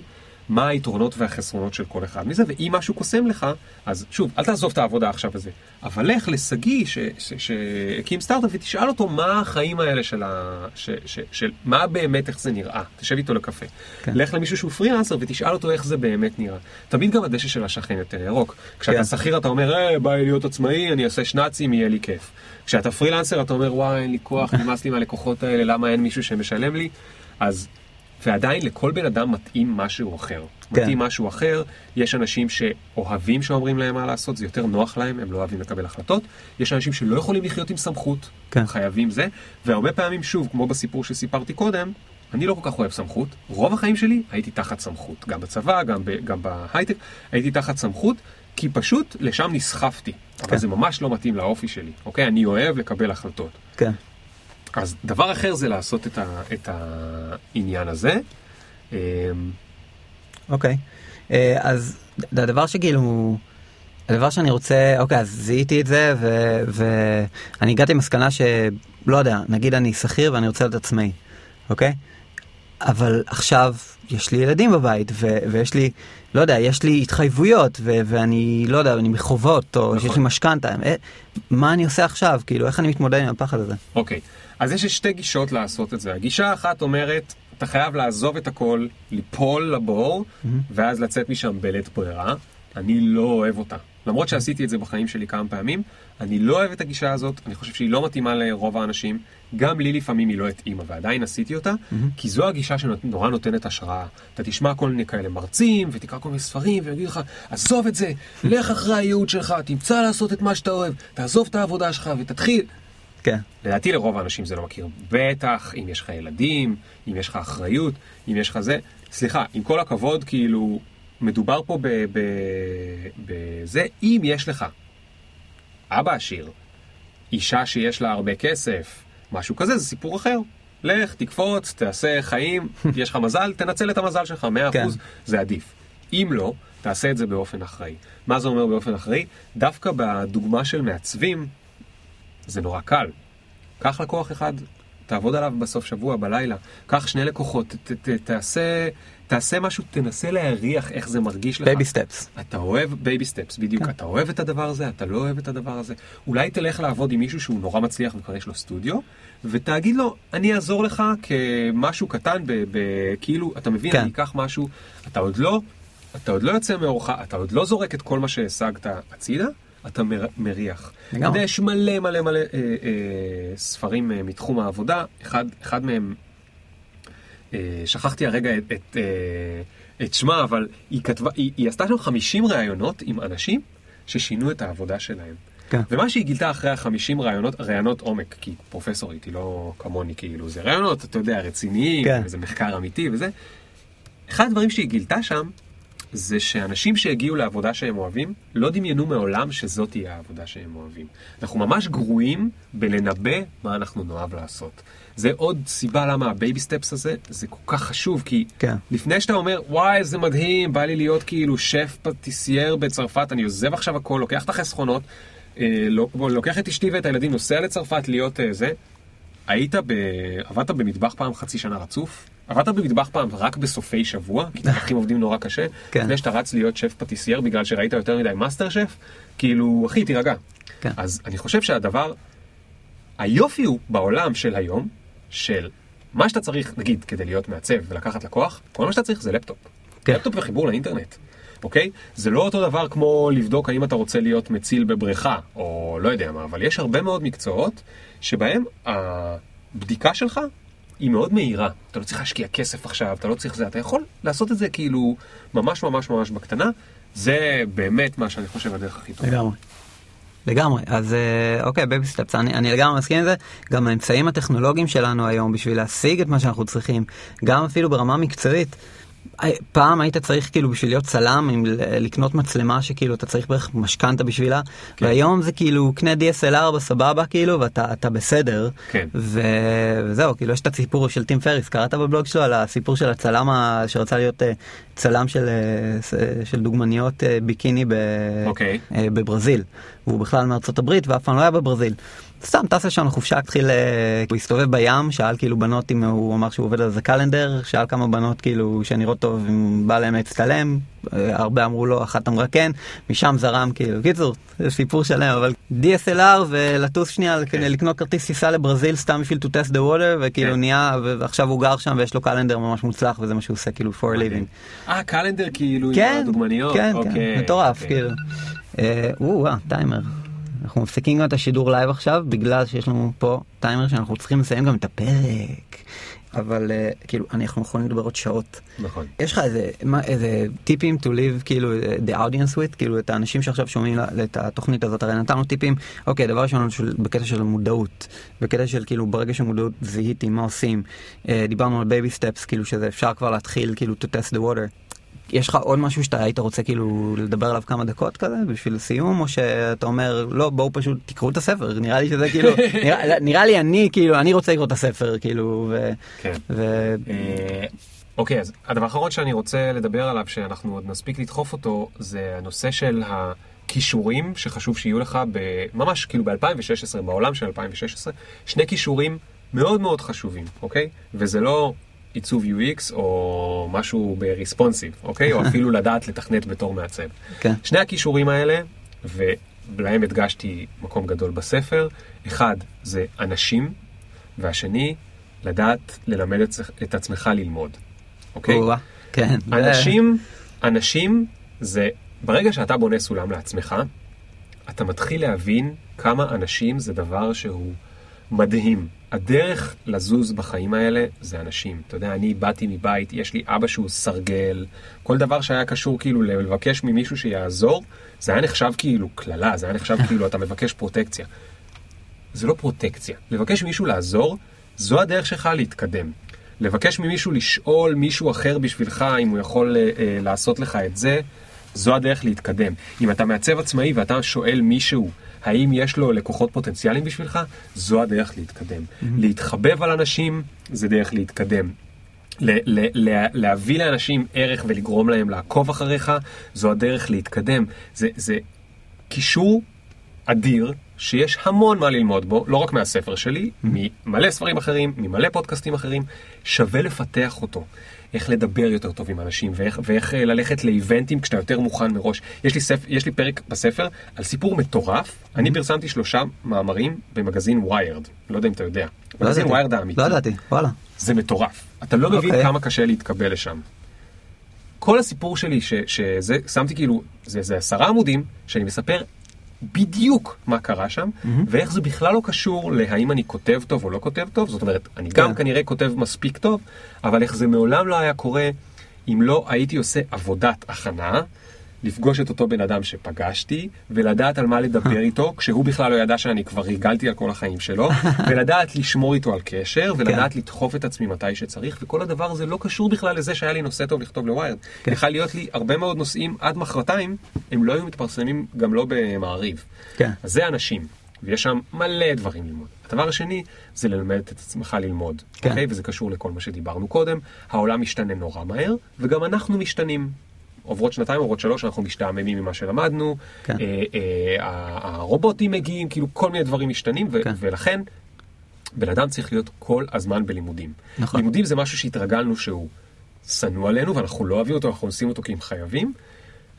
מה היתרונות והחסרונות של כל אחד מזה, ואם משהו קוסם לך, אז שוב, אל תעזוב את העבודה עכשיו הזה, אבל לך לסגי שהקים סטארט-אפ ותשאל אותו מה החיים האלה של, ה, ש, ש, של מה באמת, איך זה נראה, תשב איתו לקפה. כן. לך למישהו שהוא פרילנסר ותשאל אותו איך זה באמת נראה. תמיד גם הדשא של השכן יותר ירוק. כשאתה שכיר אתה אומר, אה, בא להיות עצמאי, אני אעשה שנצים, יהיה לי כיף. כשאתה פרילנסר אתה אומר, וואי, אין לי כוח, נמאס לי מהלקוחות האלה, למה אין מישהו שמשלם לי? אז ועדיין לכל בן אדם מתאים משהו אחר. כן. מתאים משהו אחר, יש אנשים שאוהבים שאומרים להם מה לעשות, זה יותר נוח להם, הם לא אוהבים לקבל החלטות. יש אנשים שלא יכולים לחיות עם סמכות, כן. חייבים זה, והרבה פעמים שוב, כמו בסיפור שסיפרתי קודם, אני לא כל כך אוהב סמכות, רוב החיים שלי הייתי תחת סמכות, גם בצבא, גם, ב- גם בהייטק, הייתי תחת סמכות, כי פשוט לשם נסחפתי, כן. אבל זה ממש לא מתאים לאופי שלי, אוקיי? אני אוהב לקבל החלטות. כן. אז דבר אחר זה לעשות את, ה, את העניין הזה. אוקיי. Okay. אז הדבר שגילו, הדבר שאני רוצה, אוקיי, okay, אז זיהיתי את זה, ו, ואני הגעתי מסקנה שלא יודע, נגיד אני שכיר ואני רוצה להיות עצמאי, אוקיי? Okay? אבל עכשיו יש לי ילדים בבית, ו, ויש לי, לא יודע, יש לי התחייבויות, ו, ואני, לא יודע, אני מחובות, או נכון. יש לי משכנתה. מה אני עושה עכשיו? כאילו, איך אני מתמודד עם הפחד הזה? אוקיי. Okay. אז יש שתי גישות לעשות את זה. הגישה אחת אומרת, אתה חייב לעזוב את הכל, ליפול לבור, mm-hmm. ואז לצאת משם בלית ברירה. אני לא אוהב אותה. למרות שעשיתי את זה בחיים שלי כמה פעמים, אני לא אוהב את הגישה הזאת, אני חושב שהיא לא מתאימה לרוב האנשים, גם לי לפעמים היא לא התאימה, ועדיין עשיתי אותה, mm-hmm. כי זו הגישה שנורא נותנת השראה. אתה תשמע כל מיני כאלה מרצים, ותקרא כל מיני ספרים, ויגיד לך, עזוב את זה, לך אחרי הייעוד שלך, תמצא לעשות את מה שאתה אוהב, תעזוב את העבודה שלך ותתחיל. כן. לדעתי לרוב האנשים זה לא מכיר. בטח, אם יש לך ילדים, אם יש לך אחריות, אם יש לך זה. סליחה, עם כל הכבוד, כאילו, מדובר פה בזה, אם יש לך אבא עשיר, אישה שיש לה הרבה כסף, משהו כזה, זה סיפור אחר. לך, תקפוץ, תעשה חיים, יש לך מזל, תנצל את המזל שלך, מאה אחוז, כן. זה עדיף. אם לא, תעשה את זה באופן אחראי. מה זה אומר באופן אחראי? דווקא בדוגמה של מעצבים, זה נורא קל. קח לקוח אחד, תעבוד עליו בסוף שבוע, בלילה. קח שני לקוחות, ת, ת, תעשה, תעשה משהו, תנסה להריח איך זה מרגיש לך. בייבי סטפס. אתה אוהב בייבי סטפס, בדיוק. כן. אתה אוהב את הדבר הזה, אתה לא אוהב את הדבר הזה. אולי תלך לעבוד עם מישהו שהוא נורא מצליח וכבר יש לו סטודיו, ותגיד לו, אני אעזור לך כמשהו קטן, ב, ב, כאילו, אתה מבין, כן. אני אקח משהו, אתה עוד לא, אתה עוד לא יוצא מאורך, אתה עוד לא זורק את כל מה שהשגת הצידה, אתה מריח. יש מלא מלא מלא ספרים מתחום העבודה. אחד מהם, שכחתי הרגע את שמה, אבל היא עשתה שם חמישים ראיונות עם אנשים ששינו את העבודה שלהם. ומה שהיא גילתה אחרי החמישים ראיונות, ראיונות עומק, כי פרופסורית, היא לא כמוני, כאילו זה ראיונות, אתה יודע, רציניים, וזה מחקר אמיתי וזה. אחד הדברים שהיא גילתה שם, זה שאנשים שהגיעו לעבודה שהם אוהבים, לא דמיינו מעולם שזאת תהיה העבודה שהם אוהבים. אנחנו ממש גרועים בלנבא מה אנחנו נאהב לעשות. זה עוד סיבה למה הבייבי סטפס הזה, זה כל כך חשוב, כי כן. לפני שאתה אומר, וואי, זה מדהים, בא לי להיות כאילו שף פטיסייר בצרפת, אני עוזב עכשיו הכל, לוקח את החסכונות, לוקח את אשתי ואת הילדים, נוסע לצרפת להיות זה. היית, ב... עבדת במטבח פעם חצי שנה רצוף, עבדת במטבח פעם רק בסופי שבוע, כי תפחים עובדים נורא קשה, כן. לפני שאתה רץ להיות שף פטיסייר, בגלל שראית יותר מדי מאסטר שף, כאילו, אחי, תירגע. כן. אז אני חושב שהדבר, היופי הוא בעולם של היום, של מה שאתה צריך, נגיד, כדי להיות מעצב ולקחת לקוח, כל מה שאתה צריך זה לפטופ. כן. לפטופ וחיבור לאינטרנט. אוקיי? זה לא אותו דבר כמו לבדוק האם אתה רוצה להיות מציל בבריכה, או לא יודע מה, אבל יש הרבה מאוד מקצועות שבהם הבדיקה שלך היא מאוד מהירה. אתה לא צריך להשקיע כסף עכשיו, אתה לא צריך זה, אתה יכול לעשות את זה כאילו ממש ממש ממש בקטנה. זה באמת מה שאני חושב הדרך הכי טוב. לגמרי. לגמרי. אז אוקיי, בייבי סטפס, אני, אני לגמרי מסכים עם זה. גם האמצעים הטכנולוגיים שלנו היום בשביל להשיג את מה שאנחנו צריכים, גם אפילו ברמה מקצועית, פעם היית צריך כאילו בשביל להיות צלם, עם, לקנות מצלמה שכאילו אתה צריך בערך משכנתה בשבילה, כן. והיום זה כאילו קנה די אס אל אר בסבבה כאילו, ואתה אתה בסדר, כן. ו... וזהו, כאילו יש את הסיפור של טים פריס, קראת בבלוג שלו על הסיפור של הצלם שרצה להיות צלם של, של דוגמניות ביקיני ב... אוקיי. בברזיל, והוא בכלל מארצות הברית ואף פעם לא היה בברזיל. סתם טס לשם חופשה, התחיל, הוא הסתובב בים, שאל כאילו בנות, אם הוא אמר שהוא עובד על זה קלנדר, שאל כמה בנות כאילו שנראות טוב, אם בא להם להצטלם, הרבה אמרו לו, אחת אמרה כן, משם זרם כאילו, קיצור, זה סיפור שלם, אבל די אס אל אר ולטוס שנייה, לקנות כרטיס טיסה לברזיל, סתם בשביל to test the water, וכאילו נהיה, ועכשיו הוא גר שם ויש לו קלנדר ממש מוצלח, וזה מה שהוא עושה כאילו, for a living. אה, קלנדר כאילו, עם הדוגמניות, אוקיי. מטורף, כאילו. וואו, טיימר. אנחנו מפסיקים גם את השידור לייב עכשיו, בגלל שיש לנו פה טיימר שאנחנו צריכים לסיים גם את הפרק. אבל uh, כאילו, אנחנו יכולים לדבר עוד שעות. נכון. יש לך איזה, מה, איזה טיפים to live, כאילו, the audience with, כאילו, את האנשים שעכשיו שומעים את התוכנית הזאת, הרי נתנו טיפים, אוקיי, דבר ראשון, בקטע של מודעות, בקטע של, כאילו, ברגע שמודעות זיהיתי, מה עושים, uh, דיברנו על baby steps, כאילו, שזה אפשר כבר להתחיל, כאילו, to test the water. יש לך עוד משהו שאתה היית רוצה כאילו לדבר עליו כמה דקות כזה בשביל סיום, או שאתה אומר, לא, בואו פשוט תקראו את הספר, נראה לי שזה כאילו, נראה, נראה לי אני כאילו, אני רוצה לקרוא את הספר, כאילו, ו... כן. ו... אוקיי, אז הדבר האחרון שאני רוצה לדבר עליו, שאנחנו עוד נספיק לדחוף אותו, זה הנושא של הכישורים שחשוב שיהיו לך ממש כאילו ב-אלפיים ושש עשרה, בעולם של אלפיים ושש עשרה, שני כישורים מאוד מאוד חשובים, אוקיי? וזה לא... עיצוב יו אקס או משהו ברספונסיב, אוקיי? או אפילו לדעת לתכנת בתור מעצב. Okay. שני הכישורים האלה, ולהם הדגשתי מקום גדול בספר, אחד זה אנשים, והשני, לדעת ללמד את, את עצמך ללמוד, אוקיי? כן. אנשים, אנשים זה, ברגע שאתה בונה סולם לעצמך, אתה מתחיל להבין כמה אנשים זה דבר שהוא מדהים. הדרך לזוז בחיים האלה זה אנשים. אתה יודע, אני באתי מבית, יש לי אבא שהוא סרגל, כל דבר שהיה קשור כאילו לבקש ממישהו שיעזור, זה היה נחשב כאילו כללה, זה היה נחשב כאילו אתה מבקש פרוטקציה. זה לא פרוטקציה. לבקש ממישהו לעזור, זו הדרך שלך להתקדם. לבקש ממישהו לשאול מישהו אחר בשבילך, אם הוא יכול אה, לעשות לך את זה, זו הדרך להתקדם. אם אתה מעצב עצמאי ואתה שואל מישהו, האם יש לו לקוחות פוטנציאליים בשבילך? זו הדרך להתקדם. Mm-hmm. להתחבב על אנשים, זה דרך להתקדם. ל- ל- ל- להביא לאנשים ערך ולגרום להם לעקוב אחריך, זו הדרך להתקדם. זה, זה קישור אדיר שיש המון מה ללמוד בו, לא רק מהספר שלי, mm-hmm. ממלא ספרים אחרים, ממלא פודקאסטים אחרים, שווה לפתח אותו. איך לדבר יותר טוב עם אנשים, ואיך, ואיך ללכת לאיבנטים כשאתה יותר מוכן מראש. יש לי, ספר, יש לי פרק בספר על סיפור מטורף. אני פרסמתי שלושה מאמרים במגזין Wired. לא יודע אם אתה יודע. מגזין Wired האמיתי. לא ידעתי, וואלה. זה מטורף. אתה לא מבין כמה קשה להתקבל לשם. כל הסיפור שלי, ש, שזה, שמתי כאילו, זה, זה עשרה עמודים, שאני מספר בדיוק מה קרה שם, ואיך זה בכלל לא קשור להאם אני כותב טוב או לא כותב טוב, זאת אומרת, אני גם כנראה כותב מספיק טוב, אבל איך זה מעולם לא היה קורה אם לא הייתי עושה עבודת הכנה, לפגוש את אותו בן אדם שפגשתי, ולדעת על מה לדבר איתו, כשהוא בכלל לא ידע שאני כבר ריגלתי על כל החיים שלו, ולדעת לשמור איתו על קשר, ולדעת לדחוף את עצמי מתי שצריך, וכל הדבר הזה לא קשור בכלל לזה שהיה לי נושא טוב לכתוב לוויירד. יכול להיות לי הרבה מאוד נושאים עד מחרתיים, הם לא היו מתפרסמים גם לא במעריב. אז זה אנשים, ויש שם מלא דברים ללמוד. הדבר השני זה ללמד את עצמך ללמוד, אוקיי? וזה קשור לכל מה שדיברנו קודם. העולם משתנה נורא מהר, וגם אנחנו משתנים. עוברות שנתיים, עוברות שלוש, אנחנו משתעממים ממה שלמדנו, כן. אה, אה, הרובוטים מגיעים, כאילו כל מיני דברים משתנים, ו- כן. ולכן בן אדם צריך להיות כל הזמן בלימודים. נכון. לימודים זה משהו שהתרגלנו שהוא סנוע עלינו, ואנחנו לא אוהבים אותו, אנחנו עושים אותו כי הם חייבים.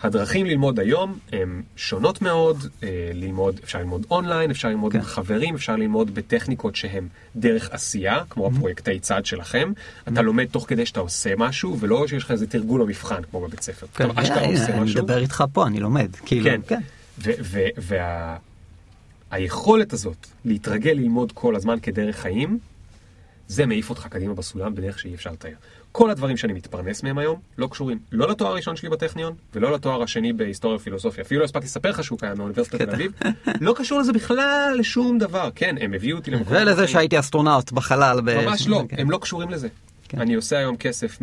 הדרכים ללמוד היום הן שונות מאוד, ללמוד, אפשר ללמוד אונליין, אפשר ללמוד עם חברים, אפשר ללמוד בטכניקות שהן דרך עשייה, כמו הפרויקטי צד שלכם. אתה לומד תוך כדי שאתה עושה משהו, ולא שיש לך איזה תרגול או מבחן, כמו בבית ספר. אני מדבר איתך פה, אני לומד. כן, והיכולת הזאת להתרגל ללמוד כל הזמן כדרך חיים, זה מעיף אותך קדימה בסולם בדרך שאי אפשר לתאר. כל הדברים שאני מתפרנס מהם היום לא קשורים, לא לתואר הראשון שלי בטכניון, ולא לתואר השני בהיסטוריה ופילוסופיה. אפילו לא הספקתי לספר לך שהוא קיים מאוניברסיטת תל אביב. לא קשור לזה בכלל לשום דבר. כן, הם הביאו אותי למקום. ולזה שהייתי אסטרונאוט בחלל. ממש לא, הם לא קשורים לזה. אני עושה היום כסף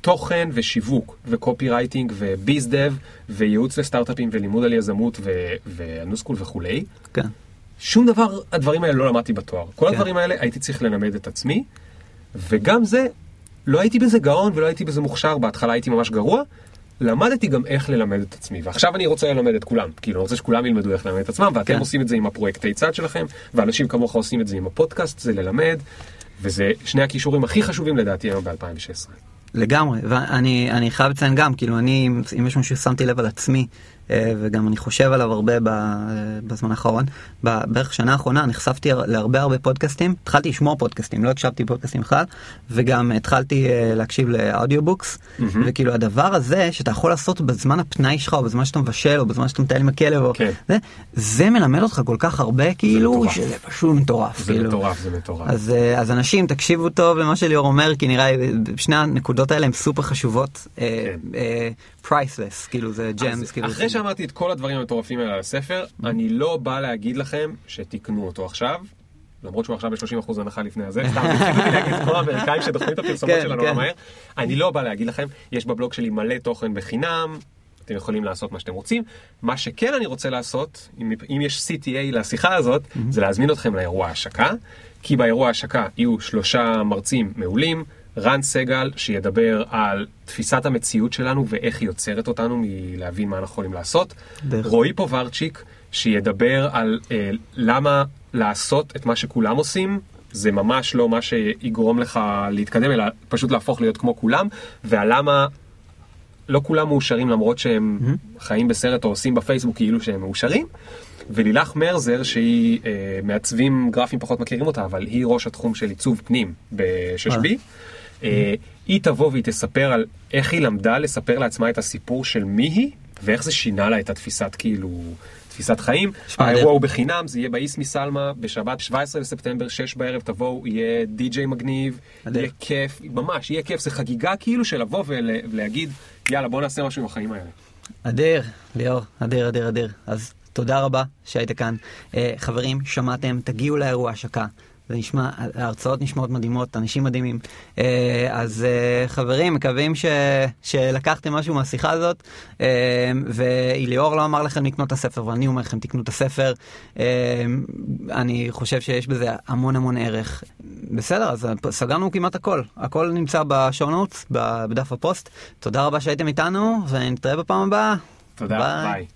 מתוכן ושיווק, וקופי רייטינג, וביז דב, וייעוץ לסטארט-אפים, ולימוד על יזמות, וניוסקול וכולי. שום דבר, הדברים האלה לא למדתי בתואר. כל הדברים האלה הייתי צריך ללמד את עצמי. וגם זה, לא הייתי בזה גאון ולא הייתי בזה מוכשר, בהתחלה הייתי ממש גרוע, למדתי גם איך ללמד את עצמי, ועכשיו אני רוצה ללמד את כולם, כי אני רוצה שכולם ילמדו איך ללמד את עצמם, ואתם כן. עושים את זה עם הפרויקטי צד שלכם, ואנשים כמוך עושים את זה עם הפודקאסט, זה ללמד, וזה שני הכישורים הכי חשובים לדעתי היום ב-אלפיים ושש עשרה. לגמרי, ואני אני חייב לציין גם, כאילו אני, אם יש משהו ששמתי לב על עצמי, וגם אני חושב עליו הרבה בזמן האחרון, בערך שנה האחרונה נחשפתי להרבה הרבה פודקאסטים, התחלתי לשמוע פודקאסטים, לא הקשבתי פודקאסטים בכלל, וגם התחלתי להקשיב לאודיובוקס, וכאילו הדבר הזה שאתה יכול לעשות בזמן הפנאי שלך, או בזמן שאתה מבשל, או בזמן שאתה מטייל עם הכלב, זה מלמד אותך כל כך הרבה, כאילו שזה פשוט מטורף. זה מטורף, זה מטורף. אז אנשים, תקשיבו טוב למה שליאור אומר, כי נראה שני הנקודות האלה הן סופר חשובות, פרייסלס, כאילו זה ג'מס. אחרי שאמרתי את כל הדברים המטורפים האלה על הספר, אני לא בא להגיד לכם שתקנו אותו עכשיו, למרות שהוא עכשיו ב-שלושים אחוז הנחה לפני הזה, סתם תקשיבו להגיד את כל האמריקאים שדוחים את הפרסומות שלנו מהר, אני לא בא להגיד לכם, יש בבלוג שלי מלא תוכן בחינם, אתם יכולים לעשות מה שאתם רוצים, מה שכן אני רוצה לעשות, אם יש סי טי איי לשיחה הזאת, זה להזמין אתכם לאירוע השקה, כי באירוע השקה יהיו שלושה מרצים מעולים, רן סגל שידבר על תפיסת המציאות שלנו ואיך היא יוצרת אותנו מלהבין מה אנחנו יכולים לעשות. רוי פוברצ'יק שידבר על אה, למה לעשות את מה שכולם עושים. זה ממש לא מה שיגרום לך להתקדם, אלא פשוט להפוך להיות כמו כולם. ועל למה לא כולם מאושרים למרות שהם mm-hmm. חיים בסרט או עושים בפייסבוק כאילו שהם מאושרים. ולילך מרזר, שהיא אה, מעצבים גרפים פחות מכירים אותה, אבל היא ראש התחום של עיצוב פנים בששבי. היא תבוא והיא תספר על איך היא למדה לספר לעצמה את הסיפור של מי היא, ואיך זה שינה לה את התפיסת, כאילו, תפיסת חיים. האירוע הוא בחינם, זה יהיה באיס מסלמה, בשבת שבעה עשר בספטמבר, שש בערב תבואו, יהיה די-ג'יי מגניב, יהיה כיף, ממש, יהיה כיף, זה חגיגה כאילו של לבוא ולהגיד, יאללה, בוא נעשה משהו עם החיים האלה. אדיר, ליאור, אדיר, אדיר, אדיר. אז תודה רבה שהיית כאן. חברים, שמעתם, תגיעו לאירוע השקה. זה נשמע, ההרצאות נשמעות מדהימות, אנשים מדהימים. אז חברים, מקווים ש, שלקחתם משהו מהשיחה הזאת, ואיליאור לא אמר לכם לקנות את הספר, ואני אומר לכם תקנו את הספר. אני חושב שיש בזה המון המון ערך. בסדר, אז סגרנו כמעט הכל. הכל נמצא בשורנוטס, בדף הפוסט. תודה רבה שהייתם איתנו, ונתראה בפעם הבאה. תודה, ביי. ביי.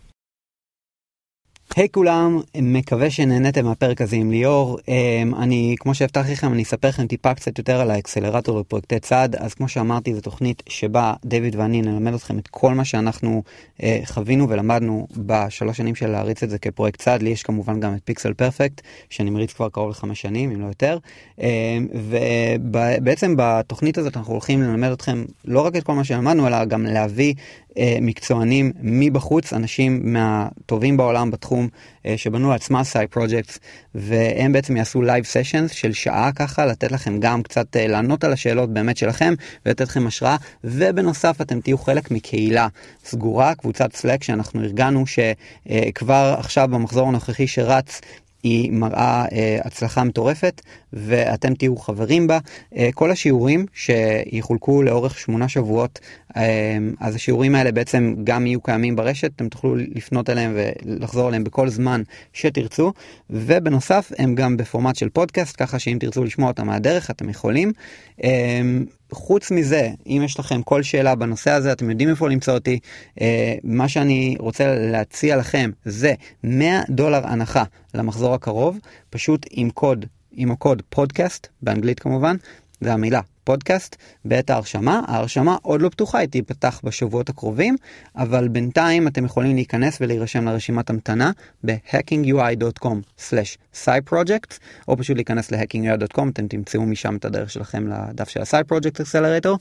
היי כולם, מקווה שנהנתם מהפרק הזה עם ליאור. אני, כמו שהבטחתי לכם, אני אספר לכם טיפה קצת יותר על האקסלרטור ופרויקטי צעד. אז כמו שאמרתי, זו תוכנית שבה דיוויד ואני נלמד אתכם את כל מה שאנחנו חווינו ולמדנו בשלוש שנים של להריץ את זה כפרויקט צעד. לי יש כמובן גם את פיקסל פרפקט, שאני מריץ כבר קרוב לחמש שנים, אם לא יותר. ובעצם בתוכנית הזאת אנחנו הולכים ללמד אתכם לא רק את כל מה שלמדנו, אלא גם להביא מקצוענים מבחוץ, אנשים מהטובים בעולם בתחום, שבנו עצמה סייד פרוג'קטס, והם בעצם יעשו לייב סשנס של שעה ככה, לתת לכם גם קצת לענות על השאלות באמת שלכם, ולתת לכם השראה, ובנוסף אתם תהיו חלק מקהילה סגורה, קבוצת סלק שאנחנו ארגנו, שכבר עכשיו במחזור הנוכחי שרץ, היא מראה אה, הצלחה מטורפת, ואתם תהיו חברים בה. אה, כל השיעורים שיחולקו לאורך שמונה שבועות, אה, אז השיעורים האלה בעצם גם יהיו קיימים ברשת, אתם תוכלו לפנות אליהם ולחזור אליהם בכל זמן שתרצו, ובנוסף הם גם בפורמט של פודקאסט, ככה שאם תרצו לשמוע אותם מהדרך, אתם יכולים. אה, חוץ מזה, אם יש לכם כל שאלה בנושא הזה, אתם יודעים איפה למצוא אותי. אה, מה שאני רוצה להציע לכם זה מאה דולר הנחה למחזור הקרוב, פשוט עם קוד, עם הקוד פודקאסט, באנגלית כמובן, זה המילה פודקאסט, בעת ההרשמה. ההרשמה עוד לא פתוחה, היא תיפתח בשבועות הקרובים, אבל בינתיים אתם יכולים להיכנס ולהירשם לרשימת המתנה ב-hacking u i dot com slash side projects, או פשוט להיכנס ל-hacking u i dot com, אתם תמצאו משם את הדרך שלכם לדף של ה-Side Project Accelerator,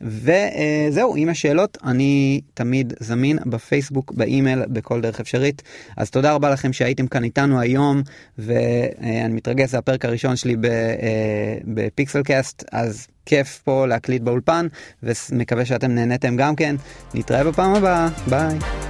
וזהו, אם יש שאלות, אני תמיד זמין בפייסבוק, באימייל, בכל דרך אפשרית. אז תודה רבה לכם שהייתם כאן איתנו היום, ואני מתרגש, זה הפרק הראשון שלי בפיקסל קאסט, אז כיף פה להקליט באולפן, ומקווה שאתם נהניתם גם כן. נתראה בפעם הבאה, ביי.